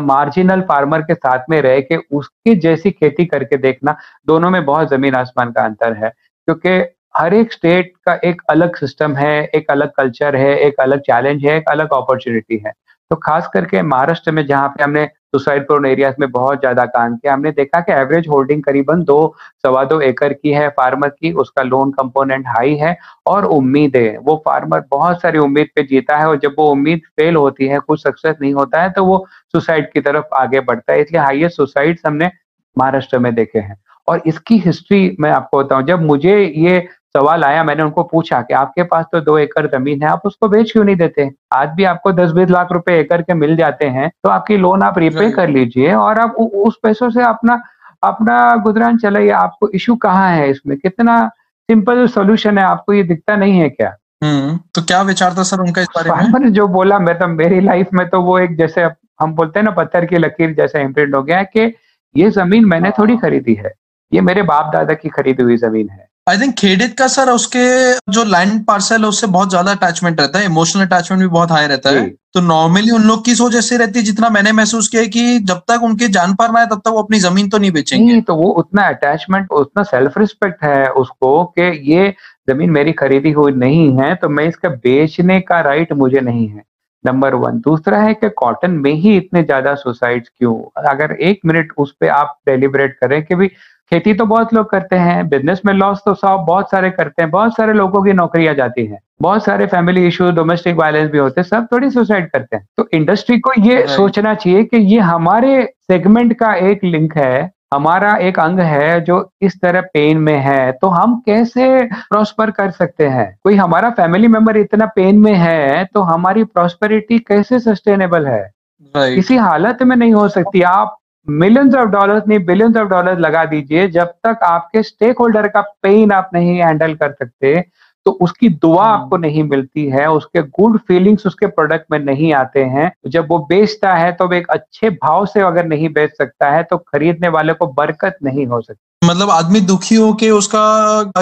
मार्जिनल फार्मर के साथ में रह के उसकी जैसी खेती करके देखना, दोनों में बहुत जमीन आसमान का अंतर है। क्योंकि हर एक स्टेट का एक अलग सिस्टम है, एक अलग कल्चर है, एक अलग चैलेंज है, एक अलग अपॉर्चुनिटी है। तो खास करके महाराष्ट्र में जहाँ पे हमने सुसाइड प्रोन एरियाज में बहुत ज्यादा काम किया, हमने देखा कि एवरेज होल्डिंग करीबन 2-2.25 एकड़ की है फार्मर की। उसका लोन कंपोनेंट हाई है और उम्मीद है, वो फार्मर बहुत सारी उम्मीद पे जीता है और जब वो उम्मीद फेल होती है, कुछ सक्सेस नहीं होता है तो वो सुसाइड की तरफ आगे बढ़ता है। इसलिए हाईएस्ट सुसाइड हमने महाराष्ट्र में देखे हैं। और इसकी हिस्ट्री मैं आपको बताऊँ, जब मुझे ये सवाल आया मैंने उनको पूछा कि आपके पास तो 2 एकड़ जमीन है, आप उसको बेच क्यों नहीं देते? आज भी आपको 10-20 लाख रुपए एकड़ के मिल जाते हैं तो आपकी लोन आप रीपे कर लीजिए और आप उस पैसों से अपना गुजरान चलाइए। आपको इशू कहाँ है इसमें? कितना सिंपल सॉल्यूशन है, आपको ये दिखता नहीं है क्या? तो क्या विचार था सर उनका इस बारे में? मैंने जो बोला, मैं तो मेरी लाइफ में तो वो एक, जैसे हम बोलते हैं ना पत्थर की लकीर जैसा इम्प्रिंट हो गया है कि ये जमीन मैंने थोड़ी खरीदी है, ये मेरे बाप दादा की खरीदी हुई जमीन है। आई थिंक खेडित का सर उसके जो लैंड पार्सल है उससे बहुत ज्यादा अटैचमेंट रहता है, इमोशनल अटैचमेंट भी बहुत हाई रहता है। तो नॉर्मली उन लोग की सोच ऐसी रहती है, जितना मैंने महसूस किया है कि जब तक उनके जान पर ना है तब तक वो अपनी जमीन तो नहीं बेचेंगे। नहीं, तो वो उतना अटैचमेंट, उतना सेल्फ रिस्पेक्ट है उसको कि ये जमीन मेरी खरीदी हुई नहीं है तो मैं इसका बेचने का राइट मुझे नहीं है, नंबर वन। दूसरा है कि कॉटन में ही इतने ज्यादा सुसाइड क्यों? अगर एक मिनट उस पर आप डेलिब्रेट करें कि भी खेती तो बहुत लोग करते हैं, बिजनेस में लॉस तो सब बहुत सारे करते हैं, बहुत सारे लोगों की नौकरियां जाती हैं, बहुत सारे फैमिली इश्यूज, डोमेस्टिक वायलेंस भी होते हैं, सब थोड़ी सुसाइड करते हैं। तो इंडस्ट्री को ये सोचना चाहिए कि ये हमारे सेगमेंट का एक लिंक है, हमारा एक अंग है जो इस तरह पेन में है, तो हम कैसे प्रॉस्पर कर सकते हैं? कोई हमारा फैमिली मेंबर इतना पेन में है तो हमारी प्रॉस्पेरिटी कैसे सस्टेनेबल है? किसी हालत में नहीं हो सकती। आप मिलियंस ऑफ डॉलर्स नहीं, बिलियंस ऑफ डॉलर्स लगा दीजिए, जब तक आपके स्टेक होल्डर का पेन आप नहीं हैंडल कर सकते तो उसकी दुआ आपको नहीं मिलती है, उसके गुड फीलिंग्स उसके प्रोडक्ट में नहीं आते हैं। जब वो बेचता है तो एक अच्छे भाव से अगर नहीं बेच सकता है तो खरीदने वाले को बरकत नहीं हो सकती। मतलब आदमी दुखी हो के उसका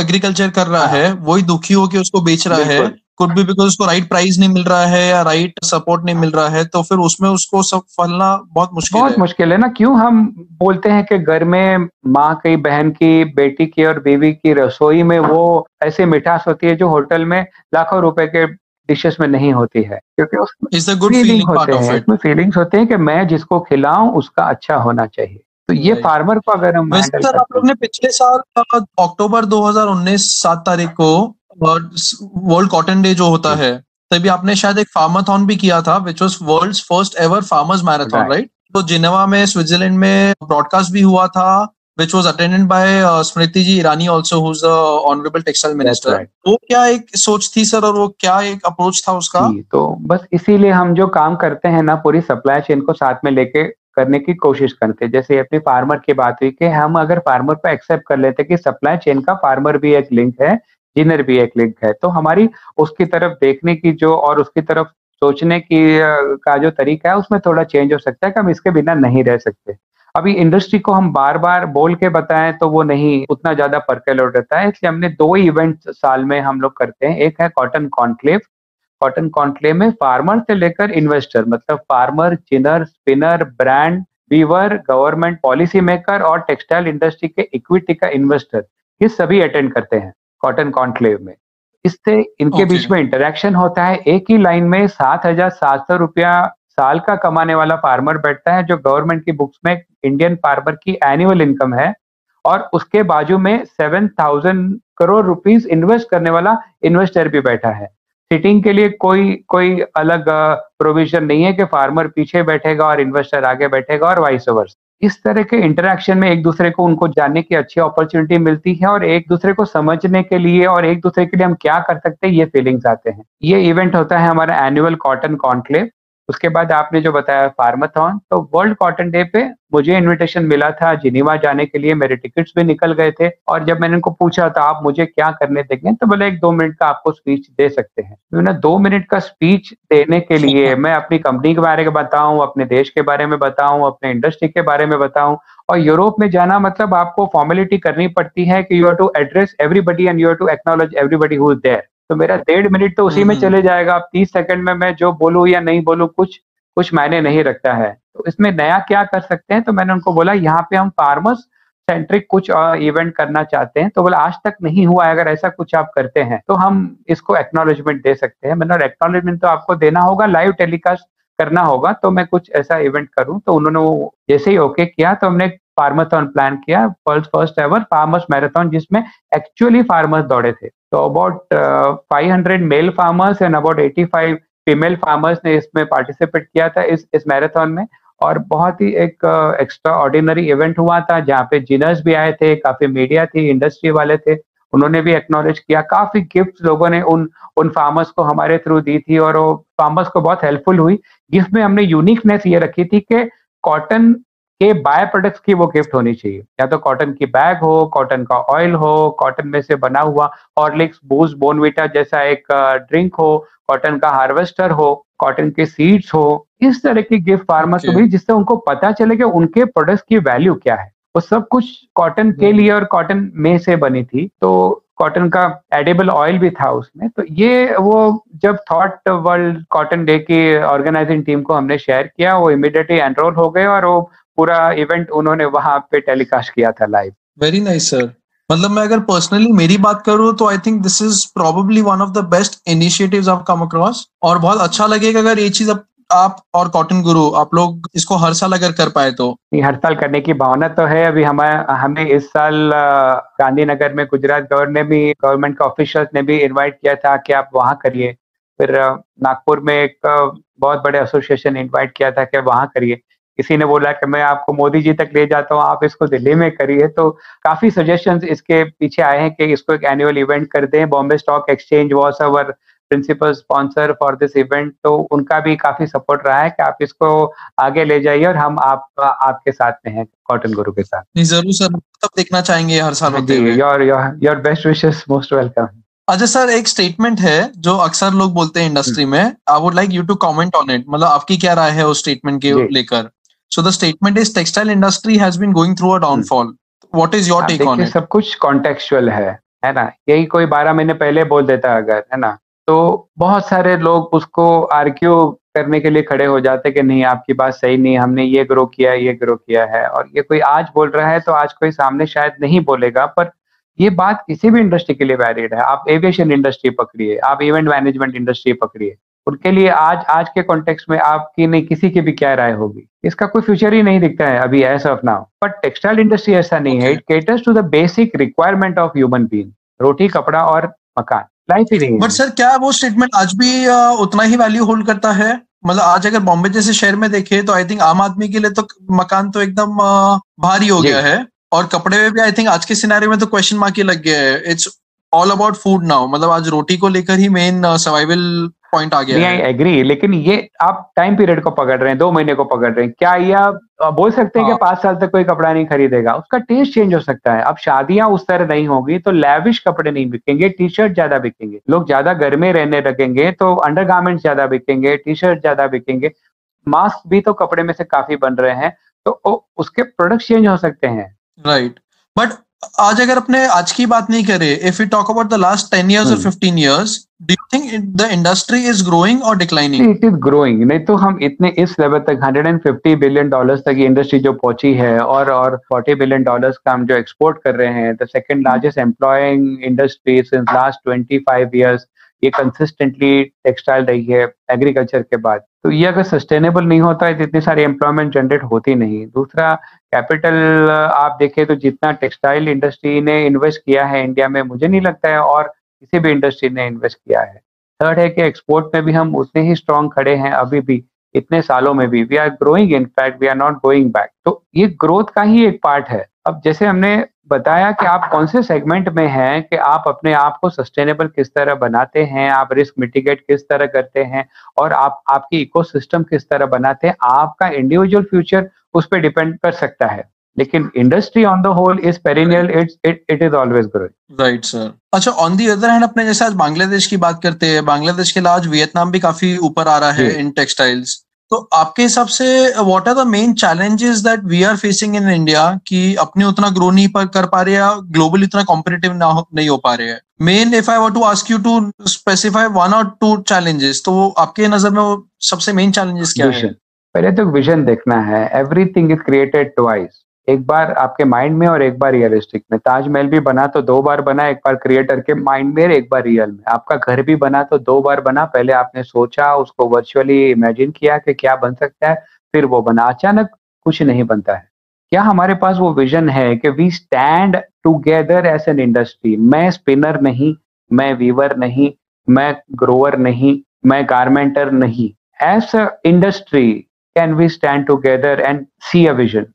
एग्रीकल्चर कर रहा है, वही दुखी हो के उसको बेच रहा है, कुड बी बिकॉज उसको राइट प्राइस नहीं मिल रहा है या राइट सपोर्ट नहीं मिल रहा है, तो फिर उसमें उसको सब फलना बहुत मुश्किल है ना। क्यों हम बोलते हैं कि घर में माँ की, बहन की, बेटी की और बीवी की रसोई में वो ऐसी मिठास होती है जो होटल में लाखों रुपए के डिशेस में नहीं होती है, क्योंकि उसमें फीलिंग्स होते हैं कि मैं जिसको खिलाऊं उसका अच्छा होना चाहिए। तो ये फार्मर को अगर हम सर, आप लोग ने पिछले साल अक्टूबर 2019 7 तारीख को वर्ल्ड कॉटन डे जो होता है, तभी आपने शायद एक फार्मरथॉन भी किया था, which was world's first ever farmers marathon, right? तो जिनेवा में, स्विट्जरलैंड में ब्रॉडकास्ट भी हुआ था, which was attended by Smriti ji Irani also, who is the honourable textile minister. वो क्या एक सोच थी सर और वो क्या एक अप्रोच था उसका? तो बस इसीलिए हम जो काम करते हैं ना, पूरी सप्लाई चेन को साथ में लेके करने की कोशिश करते हैं। जैसे अपनी फार्मर की बात हुई कि हम अगर फार्मर को एक्सेप्ट कर लेते कि सप्लाई चेन का फार्मर भी एक लिंक है, जिनर भी एक लिंक है, तो हमारी उसकी तरफ देखने की जो और उसकी तरफ सोचने की का जो तरीका है उसमें थोड़ा चेंज हो सकता है कि हम इसके बिना नहीं रह सकते। अभी इंडस्ट्री को हम बार बार बोल के बताएं तो वो नहीं उतना ज्यादा परकलोट रहता है, इसलिए हमने 2 इवेंट साल में हम लोग करते हैं। एक है कॉटन कॉन्क्लेव। कॉटन कॉन्क्लेव में फार्मर से लेकर इन्वेस्टर, मतलब farmer, ginner, spinner, brand, weaver, government policy maker और टेक्सटाइल इंडस्ट्री के इक्विटी का इन्वेस्टर, ये सभी अटेंड करते हैं कॉटन कॉन्क्लेव में। इससे इनके बीच में इंटरेक्शन होता है। एक ही लाइन में 7,700 रुपया साल का कमाने वाला फार्मर बैठता है, जो गवर्नमेंट की बुक्स में इंडियन फार्मर की एनुअल इनकम है, और उसके बाजू में 7,000 करोड़ रुपीस इन्वेस्ट करने वाला इन्वेस्टर भी बैठा है। सिटिंग के लिए कोई अलग प्रोविजन नहीं है कि फार्मर पीछे बैठेगा और इन्वेस्टर आगे बैठेगा और वाइस वर्सा। इस तरह के इंटरेक्शन में एक दूसरे को उनको जानने की अच्छी अपॉर्चुनिटी मिलती है, और एक दूसरे को समझने के लिए और एक दूसरे के लिए हम क्या कर सकते हैं, ये फीलिंग्स आते हैं। ये इवेंट होता है हमारा एनुअल कॉटन कॉन्क्लेव। उसके बाद आपने जो बताया फार्मरथॉन, तो वर्ल्ड कॉटन डे पे मुझे इन्विटेशन मिला था जिनेवा जाने के लिए, मेरे टिकट्स भी निकल गए थे, और जब मैंने उनको पूछा था आप मुझे क्या करने देंगे, तो बोले 1-2 मिनट का आपको स्पीच दे सकते हैं। तो ना 2 मिनट का स्पीच देने के लिए मैं अपनी कंपनी के बारे में बताऊं, अपने देश के बारे में बताऊं, अपने इंडस्ट्री के बारे में बताऊं। और यूरोप में जाना मतलब आपको फॉर्मेलिटी करनी पड़ती है कि you have to address everybody and you have to acknowledge everybody who is there. तो मेरा 1.5 मिनट तो उसी में चले जाएगा। आप 30 सेकंड में मैं जो बोलूं या नहीं बोलूं कुछ मायने नहीं रखता है। तो इसमें नया क्या कर सकते हैं, तो मैंने उनको बोला यहाँ पे हम फार्मर्स सेंट्रिक कुछ इवेंट करना चाहते हैं। तो बोला आज तक नहीं हुआ है, अगर ऐसा कुछ आप करते हैं तो हम इसको एक्नॉलेजमेंट दे सकते हैं। मैंने एक्नॉलेजमेंट तो आपको देना होगा, लाइव टेलीकास्ट करना होगा, तो मैं कुछ ऐसा इवेंट करूँ। तो उन्होंने वो जैसे ही ओके किया तो हमने फार्मरथॉन प्लान किया, world first ever farmers marathon, जिसमें एक्चुअली फार्मर्स दौड़े थे। तो about 500 male farmers and about 85 female farmers ने इसमें पार्टिसिपेट किया था इस मैराथन में। और बहुत ही एक एक्स्ट्रा ऑर्डिनरी इवेंट हुआ था, जहाँ पे जिनर्स भी आए थे, काफी मीडिया थी, इंडस्ट्री वाले थे, उन्होंने भी एक्नॉलेज किया। काफी गिफ्ट लोगों ने उन फार्मर्स को हमारे थ्रू दी थी, और वो फार्मर्स को बहुत हेल्पफुल हुई। गिफ्ट में हमने यूनिकनेस ये रखी थी कि कॉटन के बाय प्रोडक्ट्स की वो गिफ्ट होनी चाहिए, या तो कॉटन की बैग हो, कॉटन का ऑयल हो, कॉटन में से बना हुआ हॉर्लिक्स, बूस्ट, बोर्नविटा जैसा एक ड्रिंक हो, कॉटन का हार्वेस्टर हो, कॉटन के सीड्स हो, इस तरह की गिफ्ट फार्मर्स को भी, जिससे उनको पता चले कि उनके प्रोडक्ट्स की वैल्यू क्या है। वो सब कुछ कॉटन के लिए और कॉटन में से बनी थी, तो कॉटन का एडेबल ऑयल भी था उसमें। तो ये वो जब थॉट वर्ल्ड कॉटन डे की ऑर्गेनाइजिंग टीम को हमने शेयर किया, वो इमीडिएटली एनरोल हो गए और वो पूरा इवेंट उन्होंने वहां पे टेलीकास्ट किया था लाइव। Very nice sir. मतलब मैं अगर पर्सनली मेरी बात करूं तो I think this is probably one of the best initiatives I have come across, और बहुत अच्छा लगेगा अगर ये चीज आप और कॉटन गुरु आप लोग इसको हर साल अगर कर पाए तो। हर साल करने की भावना तो है। अभी हमने इस साल गांधीनगर में गुजरात गवर्नमेंट के ऑफिशियल्स ने भी इनवाइट किया था कि आप वहां करिए, फिर नागपुर में एक बहुत बड़े एसोसिएशन इनवाइट किया था कि वहां करिए, किसी ने बोला कि मैं आपको मोदी जी तक ले जाता हूँ, आप इसको दिल्ली में करिए। तो काफी सजेशंस इसके पीछे आए हैं कि इसको एक एनुअल इवेंट कर दें। Bombay stock exchange was our principal sponsor for this event, तो उनका भी काफी सपोर्ट रहा है कि आप इसको आगे ले जाइए और हम आपके साथ में हैं, कॉटन गुरु के साथ। नहीं जरूर सर, तब देखना चाहेंगे हर साल होते हुए। Your best wishes, most welcome. अच्छा सर, एक स्टेटमेंट है जो अक्सर लोग बोलते हैं इंडस्ट्री में, I would like you to comment on it, मतलब आपकी क्या राय है उस स्टेटमेंट के लेकर? So the statement is textile industry has been going through a downfall, what is your take on it? सब कुछ कॉन्टेक्चुअल है ना, यही कोई 12 महीने पहले बोल देता अगर, है ना, तो बहुत सारे लोग उसको आर्ग्यू करने के लिए खड़े हो जाते कि नहीं आपकी बात सही नहीं, हमने ये ग्रो किया है, और ये कोई आज बोल रहा है तो आज कोई सामने शायद नहीं बोलेगा, पर ये बात किसी भी इंडस्ट्री के लिए वैलिड है। आप एविएशन इंडस्ट्री पकड़िए, आप इवेंट मैनेजमेंट इंडस्ट्री पकड़िए, उनके लिए आज के कॉन्टेक्स्ट में आपकी नहीं किसी की भी क्या राय होगी, इसका कोई फ्यूचर ही नहीं दिखता है अभी as of now. But textile industry ऐसा नहीं है, it caters to the basic requirement of human being, रोटी, कपड़ा और मकान, लाइफ ही नहीं। बट सर क्या वो स्टेटमेंट आज भी उतना ही वैल्यू होल्ड करता है? मतलब आज अगर बॉम्बे जैसे शहर में देखें तो आई थिंक आम आदमी के लिए तो मकान तो एकदम भारी हो गया है, और कपड़े में भी आई थिंक आज के सिनेरियो में तो क्वेश्चन मार्क ही लग गया है। It's all about food now, मतलब आज रोटी को लेकर ही मेन सर्वाइवल पॉइंट आ गया है। आई एग्री, लेकिन ये आप टाइम पीरियड को पकड़ रहे हैं, 2 महीने को पकड़ रहे हैं, क्या ये आप बोल सकते हैं कि 5 साल तक कोई कपड़ा नहीं खरीदेगा? उसका टेस्ट चेंज हो सकता है। अब शादियां उस तरह नहीं होगी तो लैविश कपड़े नहीं बिकेंगे, टी शर्ट ज्यादा बिकेंगे, लोग ज्यादा घर में रहने लगेंगे तो अंडरगारमेंट्स ज्यादा बिकेंगे, टी शर्ट ज्यादा बिकेंगे, मास्क भी तो कपड़े में से काफी बन रहे हैं, तो उसके प्रोडक्ट चेंज हो सकते हैं, राइट। बट आज अगर अपने आज की बात नहीं करें, if you talk about the last 10 years और 15 years, do you think the industry is growing और डिक्लाइनिंग? इट इज ग्रोइंग, नहीं तो हम इतने इस लेवल तक $150 बिलियन तक ये इंडस्ट्री जो पहुंची है, और $40 बिलियन का हम जो एक्सपोर्ट कर रहे हैं, the second largest employing industry since last 25 years, ये कंसिस्टेंटली टेक्सटाइल रही है एग्रीकल्चर के बाद। तो ये अगर सस्टेनेबल नहीं होता है तो इतनी सारी एम्प्लॉयमेंट जनरेट होती नहीं। दूसरा, कैपिटल आप देखें तो जितना टेक्सटाइल इंडस्ट्री ने इन्वेस्ट किया है इंडिया में, मुझे नहीं लगता है और किसी भी इंडस्ट्री ने इन्वेस्ट किया है। थर्ड है कि एक्सपोर्ट में भी हम उतने ही स्ट्रांग खड़े हैं अभी भी, इतने सालों में भी we are growing, in fact we are not going back. तो ये ग्रोथ का ही एक पार्ट है। अब जैसे हमने बताया कि आप कौन से सेगमेंट में हैं, कि आप अपने आप को सस्टेनेबल किस तरह बनाते हैं, आप रिस्क मिटिगेट किस तरह करते हैं, और आप आपकी इकोसिस्टम किस तरह बनाते हैं, आपका इंडिविजुअल फ्यूचर उस पर डिपेंड कर सकता है। लेकिन industry on the whole is perennial, it is always growing, right sir. अच्छा, ऑन दी अदर हैंड अपने जैसे आज बांग्लादेश की बात करते हैं, बांग्लादेश के अलावा आज वियतनाम भी काफी ऊपर आ रहा है इन टेक्सटाइल्स, तो आपके हिसाब से what are the main challenges that we are facing in India कि अपने उतना ग्रो नहीं कर पा रहे या ग्लोबली उतना कॉम्पिटिटिव नहीं हो पा रहे हैं? Main if I want to ask you to specify 1 or 2 challenges, तो आपके नजर में वो सबसे मेन चैलेंजेस क्या है? पहले तो विजन देखना है, एवरीथिंग इज क्रिएटेड ट्वाइस, एक बार आपके माइंड में और एक बार रियलिस्टिक में। ताजमहल भी बना तो 2 बार बना, एक बार क्रिएटर के माइंड में, एक बार रियल में। आपका घर भी बना तो 2 बार बना, पहले आपने सोचा, उसको वर्चुअली इमेजिन किया कि क्या बन सकता है, फिर वो बना। अचानक कुछ नहीं बनता है। क्या हमारे पास वो विजन है कि we stand together as an industry? मैं स्पिनर नहीं, मैं वीवर नहीं, मैं ग्रोअर नहीं, मैं गारमेंटर नहीं, as a industry can we stand together and see a vision?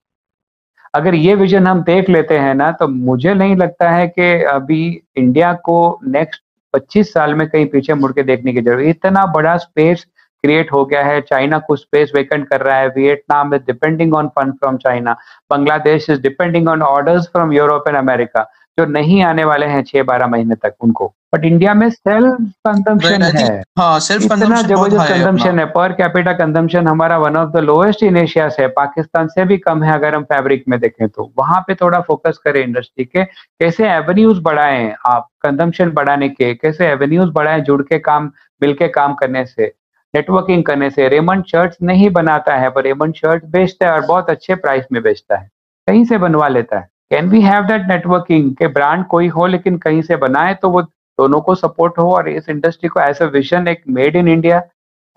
अगर ये विजन हम देख लेते हैं ना, तो मुझे नहीं लगता है कि अभी इंडिया को नेक्स्ट 25 साल में कहीं पीछे मुड़ के देखने की जरूरत। इतना बड़ा स्पेस क्रिएट हो गया है, चाइना कुछ स्पेस वेकेंट कर रहा है, Vietnam is depending on fund from China, Bangladesh is depending on orders from Europe and America जो नहीं आने वाले हैं 6-12 महीने तक उनको। बट इंडिया में सेल्फ कंजम्पशन है, हाँ, इतना जबरदस्त कंजम्पशन है, पर कैपिटा कंजम्पशन हमारा one of the lowest in Asia है, पाकिस्तान से भी कम है अगर हम फैब्रिक में देखें तो। वहां पे थोड़ा फोकस करें इंडस्ट्री के, कैसे एवेन्यूज बढ़ाएं आप कंजम्पशन बढ़ाने के, कैसे एवेन्यूज बढ़ाएं जुड़ के काम, मिल के काम करने से, नेटवर्किंग करने से। रेमंड शर्ट्स नहीं बनाता है पर रेमंड शर्ट बेचता है और बहुत अच्छे प्राइस में बेचता है, कहीं से बनवा लेता है। Can we have that networking के ब्रांड कोई हो लेकिन कहीं से बनाए तो वो दोनों को सपोर्ट हो, और इस इंडस्ट्री को एज अ विजन एक made in India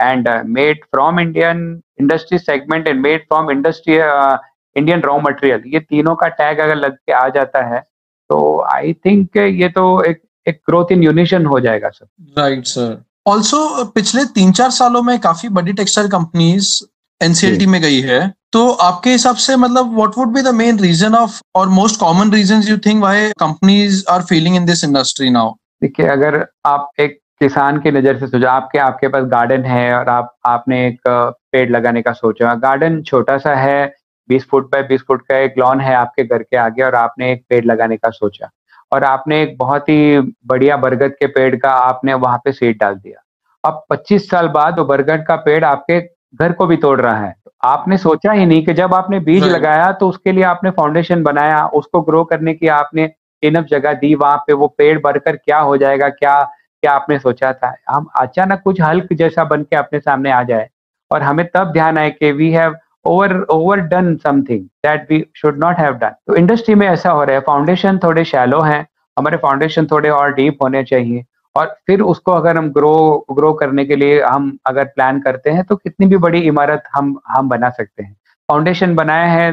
and made from Indian industry segment and made from industry Indian raw material, ये तीनों का टैग अगर लग के आ जाता है तो आई थिंक ये तो एक ग्रोथ इन यूनिशन हो जाएगा सर। Right sir. ऑल्सो पिछले 3-4 सालों में काफी बड़ी टेक्सटाइल कंपनीज एनसीएलटी में गई है, तो आपके हिसाब से मतलब what would be the main reason of और most common reasons you think why companies are failing in this industry now? देखिए, अगर आप एक किसान की नजर से सोचो, आपके पास गार्डन है और आपने एक पेड़ लगाने का सोचा, गार्डन छोटा सा है, 20 फुट बाय 20 फुट का एक लॉन है आपके घर के आगे, और आपने एक पेड़ लगाने का सोचा और आपने एक बहुत ही बढ़िया बरगद के पेड़ का आपने वहां पे सीड डाल दिया। अब 25 साल बाद वो बरगद का पेड़ आपके घर को भी तोड़ रहा है। आपने सोचा ही नहीं कि जब आपने बीज लगाया तो उसके लिए आपने फाउंडेशन बनाया, उसको ग्रो करने की आपने इनफ जगह दी, वहां पे वो पेड़ बढ़कर क्या हो जाएगा, क्या आपने सोचा था। हम अचानक कुछ हल्क जैसा बन के अपने सामने आ जाए और हमें तब ध्यान आए कि we have over done something that we should not have done. तो इंडस्ट्री में ऐसा हो रहा है, फाउंडेशन थोड़े शैलो हैं, हमारे फाउंडेशन थोड़े और डीप होने चाहिए, और फिर उसको अगर हम ग्रो करने के लिए हम अगर प्लान करते हैं तो कितनी भी बड़ी इमारत हम बना सकते हैं। फाउंडेशन बनाया है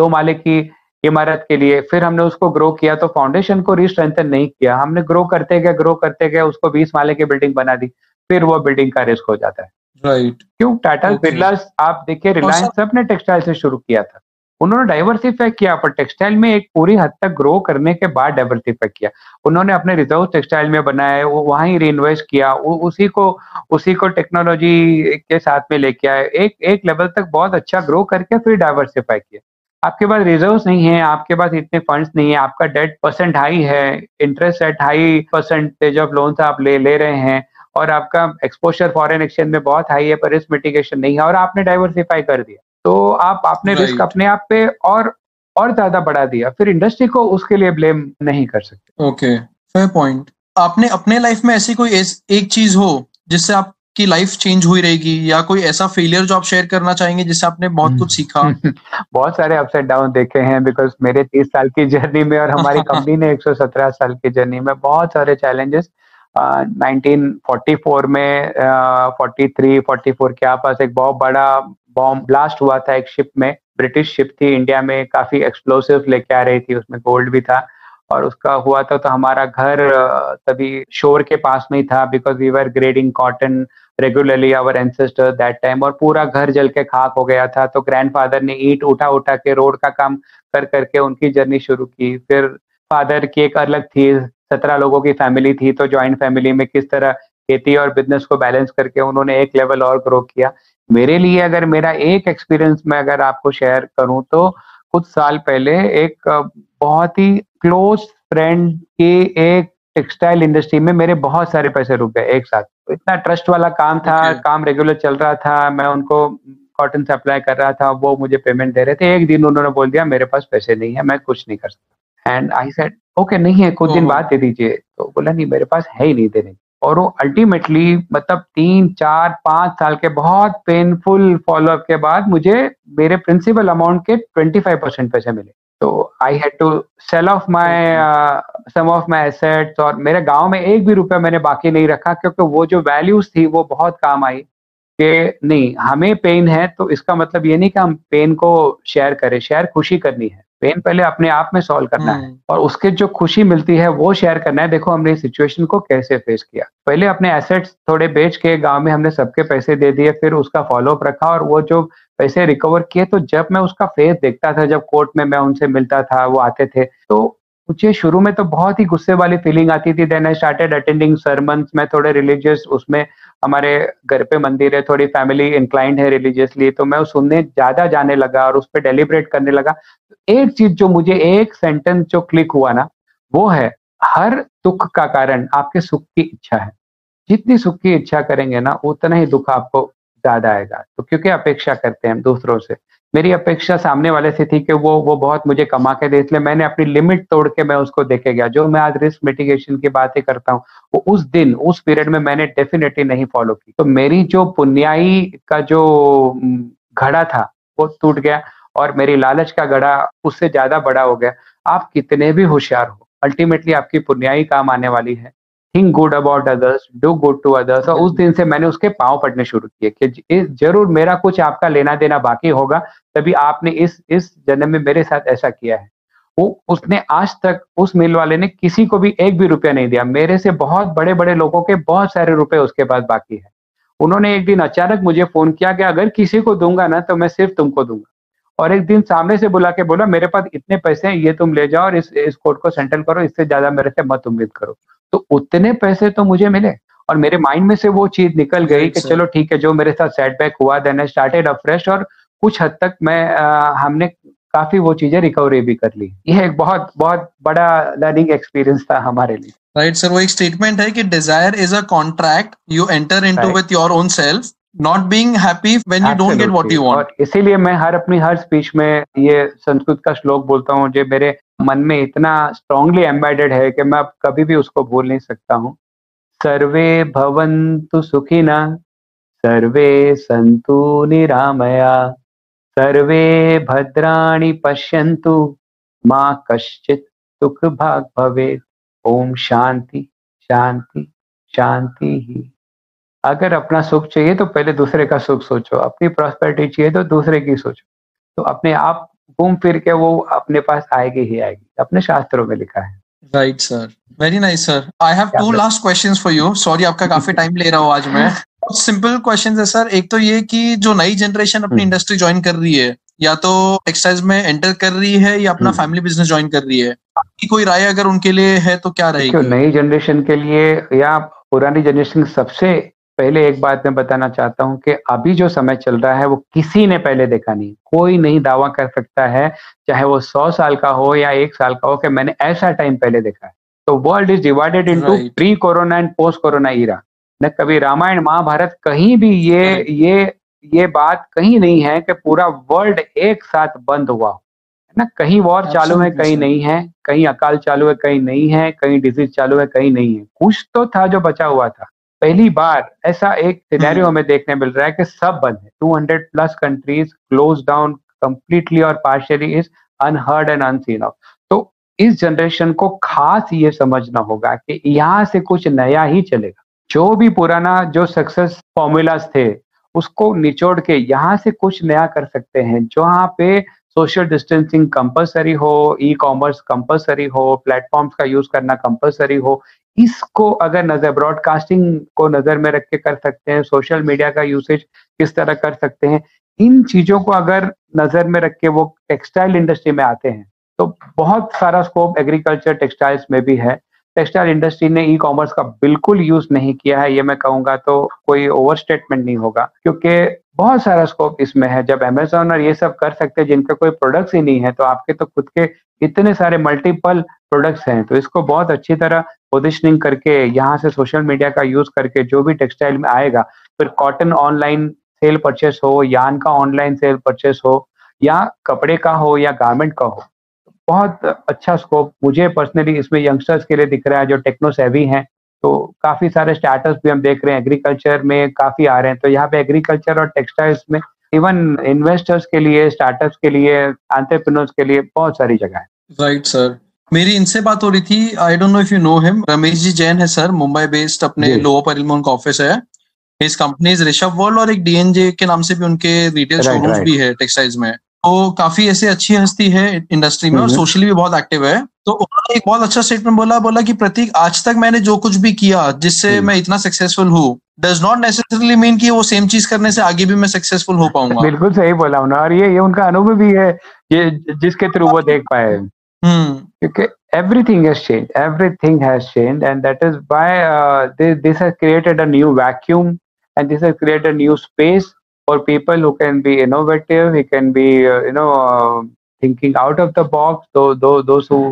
2 माले की इमारत के लिए, फिर हमने उसको ग्रो किया तो फाउंडेशन को रीस्ट्रेंथन नहीं किया, हमने ग्रो करते गए उसको 20 माले की बिल्डिंग बना दी, फिर वो बिल्डिंग का रिस्क हो जाता है। राइट। क्यों टाटा बिरला, आप देखिए रिलायंस सबने टेक्सटाइल से शुरू किया था, उन्होंने डाइवर्सिफाई किया पर टेक्सटाइल में एक पूरी हद तक ग्रो करने के बाद डाइवर्सिफाई किया। उन्होंने अपने रिजर्व टेक्सटाइल में बनाए, वो वहाँ ही रीइन्वेस्ट किया, उसी को टेक्नोलॉजी के साथ में लेके आए, एक लेवल तक बहुत अच्छा ग्रो करके फिर डाइवर्सिफाई किया। आपके पास रिजर्व्स नहीं है, आपके पास इतने फंड्स नहीं है, आपका डेट परसेंट हाई है, interest rate high percentage of loans आप ले रहे हैं, और आपका एक्सपोजर फॉरेन एक्सचेंज में बहुत हाई है पर रिस्क मिटिगेशन नहीं है, और आपने डाइवर्सिफाई कर दिया तो आप अपने रिस्क अपने आप पे और ज्यादा बढ़ा दिया, फिर इंडस्ट्री को उसके लिए ब्लेम नहीं कर सकते। Okay, fair point. आपने अपने लाइफ में ऐसी कोई एक चीज हो जिससे आपकी लाइफ चेंज हुई रहेगी, या कोई ऐसा फेलियर जो आप शेयर करना चाहेंगे जिससे आपने बहुत कुछ सीखा? बहुत सारे अप्स एंड डाउन देखे हैं, बिकॉज मेरे 30 साल की जर्नी में और हमारी कंपनी ने 117 साल की जर्नी में बहुत सारे चैलेंजेस 1944 में 43-44 के आसपास एक बहुत बड़ा बॉम्ब ब्लास्ट हुआ था एक शिप में, ब्रिटिश शिप थी, इंडिया में काफी एक्सप्लोसिव लेके आ रही थी, उसमें गोल्ड भी था और उसका हुआ था। तो हमारा घर तभी शोर के पास में ही था, because we were grading cotton regularly our ancestor that time, और पूरा घर जल के खाक हो गया था। तो ग्रैंडफादर ने ईंट उठा के रोड का काम करके उनकी जर्नी शुरू की, फिर फादर की एक अलग थी, 17 लोगों की फैमिली थी, तो ज्वाइंट फैमिली में किस तरह खेती और बिजनेस को बैलेंस करके उन्होंने एक लेवल और ग्रो किया। मेरे लिए अगर मेरा एक एक्सपीरियंस मैं अगर आपको शेयर करूं तो कुछ साल पहले एक बहुत ही क्लोज फ्रेंड के एक टेक्सटाइल इंडस्ट्री में मेरे बहुत सारे पैसे रुक गए एक साथ। तो इतना ट्रस्ट वाला काम था, काम रेगुलर चल रहा था, मैं उनको कॉटन सप्लाई कर रहा था, वो मुझे पेमेंट दे रहे थे। एक दिन उन्होंने बोल दिया मेरे पास पैसे नहीं है, मैं कुछ नहीं कर सकता। एंड आई सेड ओके नहीं है, कुछ दिन बाद दे दीजिए। तो बोला नहीं मेरे पास है ही नहीं देने। और वो अल्टीमेटली मतलब 3-4-5 साल के बहुत पेनफुल फॉलोअप के बाद मुझे मेरे प्रिंसिपल अमाउंट के 25% पैसे मिले। तो I had to sell off my some of my assets, और मेरे गांव में एक भी रुपया मैंने बाकी नहीं रखा, क्योंकि वो जो वैल्यूज थी वो बहुत काम आई कि नहीं हमें पेन है तो इसका मतलब ये नहीं कि हम पेन को शेयर करें, शेयर खुशी करनी है, पेन पहले अपने आप में सॉल्व करना है और उसके जो खुशी मिलती है वो शेयर करना है। देखो हमने इस सिचुएशन को कैसे फेस किया, पहले अपने एसेट्स थोड़े बेच के गांव में हमने सबके पैसे दे दिए, फिर उसका फॉलोअप रखा और वो जो पैसे रिकवर किए, तो जब मैं उसका फेस देखता था, जब कोर्ट में मैं उनसे मिलता था, वो आते थे, तो मुझे शुरू में तो बहुत ही गुस्से वाली फीलिंग आती थी। Then I started attending sermons. मैं थोड़े रिलीजियस, उसमें हमारे घर पे मंदिर है, थोड़ी फैमिली इंक्लाइंड है रिलीजियसली, तो मैं सुनने ज्यादा जाने लगा और उस पर डेलिब्रेट करने लगा। एक चीज जो मुझे, एक सेंटेंस जो क्लिक हुआ ना, वो है हर दुख का कारण आपके सुख की इच्छा है। जितनी सुख की इच्छा करेंगे ना उतना ही दुख आपको ज्यादा आएगा। तो क्योंकि अपेक्षा करते हैं हम दूसरों से, मेरी अपेक्षा सामने वाले से थी कि वो बहुत मुझे कमा के दे, इसलिए मैंने अपनी लिमिट तोड़ के मैं उसको देके गया। जो मैं आज रिस्क मिटिगेशन की बातें करता हूँ, वो उस दिन उस पीरियड में मैंने डेफिनेटली नहीं फॉलो की। तो मेरी जो पुण्याई का जो घड़ा था वो टूट गया और मेरी लालच का घड़ा उससे ज्यादा बड़ा हो गया। आप कितने भी होशियार हो, अल्टीमेटली आपकी पुण्याई काम आने वाली है। Think good about others, do good to others. और उस दिन से मैंने उसके पाँव पड़ने शुरू किए कि जरूर मेरा कुछ आपका लेना देना बाकी होगा, तभी आपने इस जन्म में मेरे साथ ऐसा किया है। उसने आज तक, उस मिल वाले ने किसी को भी एक भी रुपया नहीं दिया। मेरे से बहुत बड़े बड़े लोगों के बहुत सारे रुपए उसके पास बाकी है। उन्होंने एक दिन अचानक मुझे फोन किया कि अगर किसी को दूंगा ना तो मैं सिर्फ तुमको दूंगा। और एक दिन सामने से बुला के बोला, मेरे पास इतने पैसे हैं, ये तुम ले जाओ और इस कोर्ट को सेटल करो, इससे ज्यादा मेरे से मत उम्मीद करो। तो उतने पैसे तो मुझे मिले और मेरे माइंड में से वो चीज निकल गई कि चलो ठीक है, जो मेरे साथ सेटबैक हुआ देन आई स्टार्टेड अफ्रेश। और कुछ हद तक हमने काफी वो चीजें रिकवरी भी कर ली। यह एक बहुत बहुत बड़ा लर्निंग एक्सपीरियंस था हमारे लिए। राइट सर, वो एक स्टेटमेंट है कि desire is a contract you enter into with your own self, Not being happy when you don't get what you want. और इसीलिए मैं अपनी हर स्पीच में ये संस्कृत का श्लोक बोलता हूँ, जो मेरे मन में इतना स्ट्रांगली एम्बेडेड है कि मैं अब कभी भी उसको भूल नहीं सकता हूँ। सर्वे भवन्तु सुखिनः, सर्वे सन्तु निरामया, सर्वे भद्राणि पश्यन्तु, मा कश्चित् दुःख भाग् भवेत्। ओम शांति शांति शांति ही। अगर अपना सुख चाहिए तो पहले दूसरे का सुख सोचो, अपनी प्रॉस्पेरिटी चाहिए तो दूसरे की सोचो, तो अपने आप घूम फिर के वो अपने पास आएगी ही आएगी, अपने शास्त्रों में लिखा है। Right sir, very nice sir. I have two last questions for you. Sorry आपका काफी टाइम ले रहा हूँ आज मैं। सिंपल क्वेश्चंस है सर। एक तो ये कि जो नई जनरेशन अपनी इंडस्ट्री ज्वाइन कर रही है, या तो टेक्सटाइल्स में एंटर कर रही है या अपना फैमिली बिजनेस ज्वाइन कर रही है, आपकी कोई राय अगर उनके लिए है तो क्या रहेगी? नई जनरेशन के लिए या पुरानी जनरेशन? सबसे पहले एक बात मैं बताना चाहता हूं कि अभी जो समय चल रहा है वो किसी ने पहले देखा नहीं। कोई नहीं दावा कर सकता है, चाहे वो 100 साल का हो या 1 साल का हो, कि मैंने ऐसा टाइम पहले देखा है। तो world is divided into pre corona and post corona era. न कभी रामायण महाभारत कहीं भी ये बात कहीं नहीं है कि पूरा वर्ल्ड एक साथ बंद हुआ हो, है ना। कहीं वॉर चालू है, कहीं नहीं है, कहीं अकाल चालू है, कहीं नहीं है, कहीं डिजीज चालू है, कहीं नहीं है। कुछ तो था जो बचा हुआ था। पहली बार ऐसा एक सिनेरियो हमें देखने मिल रहा है कि सब बंद है। 200+ कंट्रीज क्लोज डाउन कंप्लीटली और partially is unheard and unseen of. तो इस जनरेशन को खास ये समझना होगा कि यहाँ से कुछ नया ही चलेगा। जो भी पुराना जो सक्सेस फॉर्मूलाज थे उसको निचोड़ के यहाँ से कुछ नया कर सकते हैं। जहाँ पे सोशल डिस्टेंसिंग कंपलसरी हो, ई-कॉमर्स कंपलसरी हो, प्लेटफॉर्म्स का यूज करना कंपलसरी हो, इसको अगर नजर, ब्रॉडकास्टिंग को नजर में रख के कर सकते हैं, सोशल मीडिया का यूसेज किस तरह कर सकते हैं, इन चीजों को अगर नजर में रख के वो टेक्सटाइल इंडस्ट्री में आते हैं तो बहुत सारा स्कोप एग्रीकल्चर टेक्सटाइल्स में भी है। टेक्सटाइल इंडस्ट्री ने ई कॉमर्स का बिल्कुल यूज नहीं किया है, ये मैं कहूंगा तो कोई ओवर स्टेटमेंट नहीं होगा, क्योंकि बहुत सारा स्कोप इसमें है। जब अमेजोन और ये सब कर सकते हैं जिनका कोई प्रोडक्ट्स ही नहीं है, तो आपके तो खुद के इतने सारे मल्टीपल प्रोडक्ट्स हैं। तो इसको बहुत अच्छी तरह पोजिशनिंग करके यहाँ से सोशल मीडिया का यूज करके जो भी टेक्सटाइल में आएगा, फिर कॉटन ऑनलाइन सेल परचेस हो, यार्न का ऑनलाइन सेल परचेस हो, या कपड़े का हो या गारमेंट का हो, बहुत अच्छा स्कोप मुझे पर्सनली इसमें यंगस्टर्स के लिए दिख रहा है जो टेक्नो सेवी हैं। तो काफी सारे स्टार्टअप्स भी हम देख रहे हैं, एग्रीकल्चर में काफी आ रहे हैं। तो यहाँ पे एग्रीकल्चर और टेक्सटाइल्स में इवन इन्वेस्टर्स के लिए, स्टार्टअप्स के लिए, एंटरप्रेन्योर्स के लिए बहुत सारी जगह है। राइट सर, मेरी इनसे बात हो रही थी, I don't know if you know him, Ramesh ji Jain है सर, मुंबई बेस्ड, अपने लोअर परेल में उनका ऑफिस है। हिज कंपनीज ऋषभ वोल और एक डीएनजे के नाम से भी उनके रिटेल शोरूम्स भी है टेक्सटाइल्स में। तो काफी ऐसे अच्छी हस्ती है इंडस्ट्री में और सोशली भी बहुत एक्टिव है। तो उन्होंने एक बहुत अच्छा स्टेटमेंट बोला कि प्रतीक, आज तक मैंने जो कुछ भी किया जिससे मैं इतना सक्सेसफुल हूँ, डज नॉट नेसेसरली मीन कि वो सेम चीज करने से आगे भी मैं सक्सेसफुल हो पाऊंगा। बिल्कुल सही बोला उन्होंने, और ये उनका अनुभव भी है, ये जिसके थ्रू वो देख पाए। Everything has changed. Everything has changed, and that is why this has created a new vacuum, and this has created a new space for people who can be innovative, who can be thinking out of the box. So those who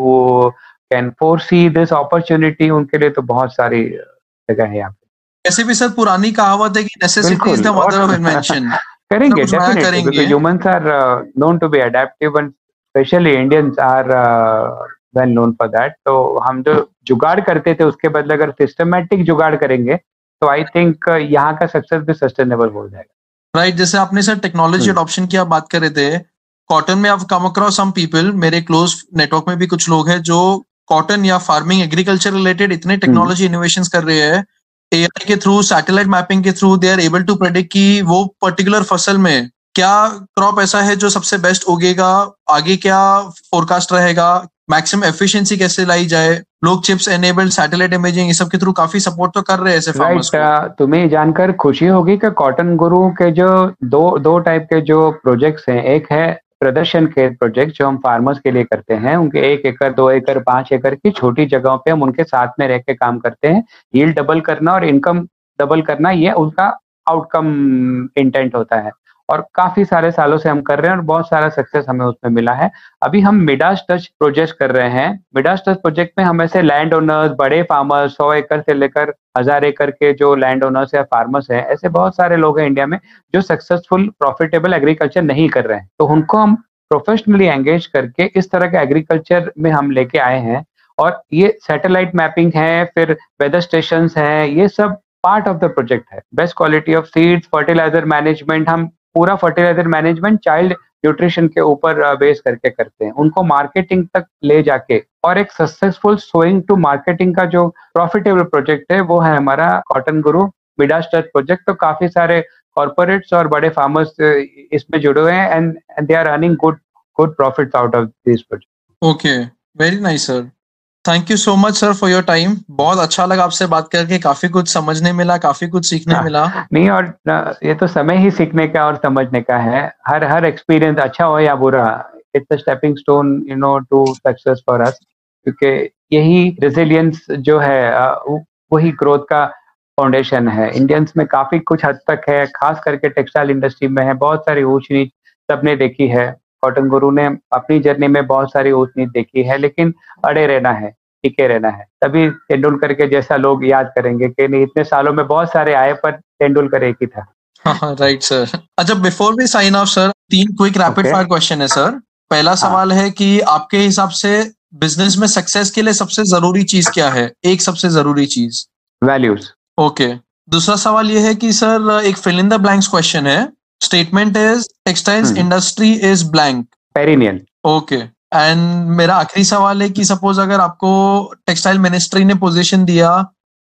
can foresee this opportunity, उनके लिए तो बहुत सारी जगह है यहाँ पे. ऐसे भी सर पुरानी कहावत है कि necessity is the mother of invention. करेंगे definitely because humans are known to be adaptive and especially Indians are well known for that. तो हम जो जुगाड़ करते थे उसके बदले अगर सिस्टमेटिक जुगाड़ करेंगे तो आई थिंक यहाँ का सक्सेस भी सस्टेनेबल हो जाएगा. राइट, जैसे आपने सर टेक्नोलॉजी एडॉप्शन की आप बात कर रहे थे, कॉटन में आप कम अक्रॉस सम पीपल, मेरे क्लोज नेटवर्क में भी कुछ लोग हैं जो कॉटन या फार्मिंग एग्रीकल्चर रिलेटेड इतने टेक्नोलॉजी इनोवेशंस कर रहे हैं, एआई के थ्रू, सैटेलाइट मैपिंग के through, they are able to predict कि वो पर्टिकुलर फसल में क्या क्रॉप ऐसा है जो सबसे बेस्ट उगेगा, आगे क्या फोरकास्ट रहेगा, मैक्सिमम एफिशिएंसी कैसे लाई जाए. लोग चिप्स एनेबल्ड सैटेलाइट इमेजिंग ये सब के थ्रू काफी सपोर्ट तो कर रहे हैं ऐसे फार्मर्स को. तुम्हें जानकर खुशी होगी कि कॉटन गुरु के जो दो टाइप के जो प्रोजेक्ट्स हैं, एक है प्रदर्शन के प्रोजेक्ट जो हम फार्मर्स के लिए करते हैं, उनके 1 एकड़ 2 एकड़ 5 एकड़ की छोटी जगहों पे हम उनके साथ में रह के काम करते हैं. यील्ड डबल करना और इनकम डबल करना ये उनका आउटकम इंटेंट होता है और काफी सारे सालों से हम कर रहे हैं और बहुत सारा सक्सेस हमें उसमें मिला है. अभी हम मिडास टच प्रोजेक्ट कर रहे हैं. मिडास टच प्रोजेक्ट में हम ऐसे लैंड ओनर्स, बड़े फार्मर्स, 100 एकड़ से लेकर 1000 एकड़ के जो लैंड ओनर्स या फार्मर्स हैं, ऐसे बहुत सारे लोग हैं इंडिया में जो सक्सेसफुल प्रॉफिटेबल एग्रीकल्चर नहीं कर रहे हैं, तो उनको हम प्रोफेशनली एंगेज करके इस तरह के एग्रीकल्चर में हम लेके आए हैं. और ये सैटेलाइट मैपिंग है, फिर वेदर स्टेशन है, ये सब पार्ट ऑफ द प्रोजेक्ट है. Best quality of seeds, fertiliser management, हम पूरा फर्टिलाइजर मैनेजमेंट चाइल्ड न्यूट्रिशन के ऊपर बेस करके करते हैं. उनको मार्केटिंग तक ले जाके और एक सक्सेसफुल सोइंग टू मार्केटिंग का जो प्रॉफिटेबल प्रोजेक्ट है वो है हमारा कॉटन गुरु मिडास टच प्रोजेक्ट. तो काफी सारे कॉर्पोरेट्स और बड़े फार्मर्स इसमें जुड़े हुए हैं and they are earning good profits out of this project. Okay, very nice sir, thank you so much sir for your time. बहुत अच्छा लगा आपसे बात करके, काफी कुछ समझने मिला, काफी कुछ सीखने मिला. नहीं, और ये तो समय ही सीखने का और समझने का है. हर एक्सपीरियंस अच्छा हो या बुरा, it's a stepping stone to success for us, क्योंकि यही रेजिलियंस जो है वही ग्रोथ का फाउंडेशन है. इंडियंस में काफी कुछ हद तक है, खास करके टेक्सटाइल इंडस्ट्री में है. बहुत सारी ऊंच नीच सबने देखी है, कॉटन गुरु ने अपनी जर्नी में बहुत सारी ऊंच नीच देखी है, लेकिन अड़े रहना है, टिके रहना है, तभी तेंदुलकर के जैसा लोग याद करेंगे कि नहीं इतने सालों में बहुत सारे आए पर तेंदुलकर एक ही था. Right sir. अच्छा, before we sign off sir 3 quick rapid fire question है सर. पहला सवाल है कि आपके हिसाब से बिजनेस में सक्सेस के लिए सबसे जरूरी चीज क्या है? एक सबसे जरूरी चीज. वैल्यूज. ओके, दूसरा सवाल ये है कि सर एक fill in the blanks question है. Statement is textiles industry is blank. Perennial. Okay, and मेरा आखिरी सवाल है कि सपोज अगर आपको टेक्सटाइल मिनिस्ट्री ने पोजीशन दिया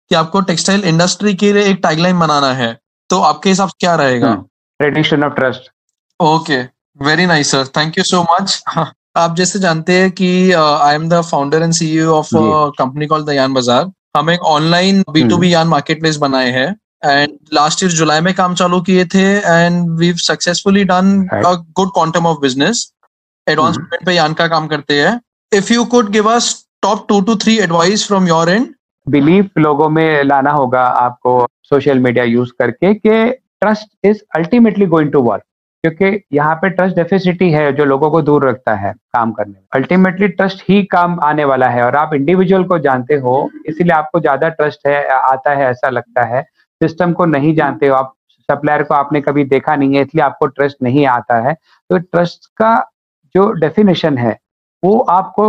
कि आपको टेक्सटाइल इंडस्ट्री के लिए एक टैगलाइन बनाना है, तो आपके हिसाब से क्या रहेगा? Tradition of trust. Okay, very nice sir, thank you so much. आप जैसे जानते हैं कि I am the founder and CEO of company called the yarn बाजार. हम एक ऑनलाइन B2B यार्न मार्केटप्लेस बनाए हैं and last year जुलाई में काम चालू किए थे and we've successfully done a good quantum of business. Advance payment पे यान का काम करते हैं. If you could give us top 2 to 3 advice from your end. Belief लोगों में लाना होगा आपको social media use करके कि trust is ultimately going to work, क्योंकि यहाँ पे trust deficit है जो लोगों को दूर रखता है काम करने में. Ultimately trust ही काम आने वाला है और आप individual को जानते हो इसीलिए आपको ज्यादा trust है आता है ऐसा लगता है. सिस्टम को नहीं जानते हो आप, सप्लायर को आपने कभी देखा नहीं है, इसलिए आपको ट्रस्ट नहीं आता है. तो ट्रस्ट का जो डेफिनेशन है वो आपको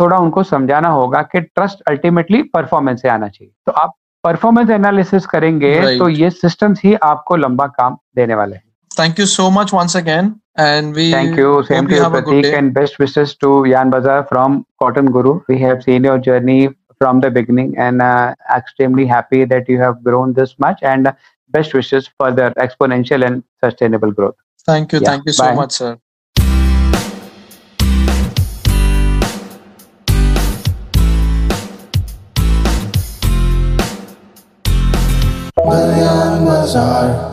थोड़ा उनको समझाना होगा कि ट्रस्ट अल्टीमेटली परफॉर्मेंस से आना चाहिए. तो आप परफॉर्मेंस एनालिसिस करेंगे तो ये सिस्टम्स ही आपको लंबा काम देने वाले हैं. Thank you so much once again and we thank you. Same to Prateek and best wishes to yarn बाजार from cotton Guru. We have seen your journey from the beginning and extremely happy that you have grown this much and best wishes for the exponential and sustainable growth. Thank you. Yeah. Thank you so much sir. Yarn Bazaar.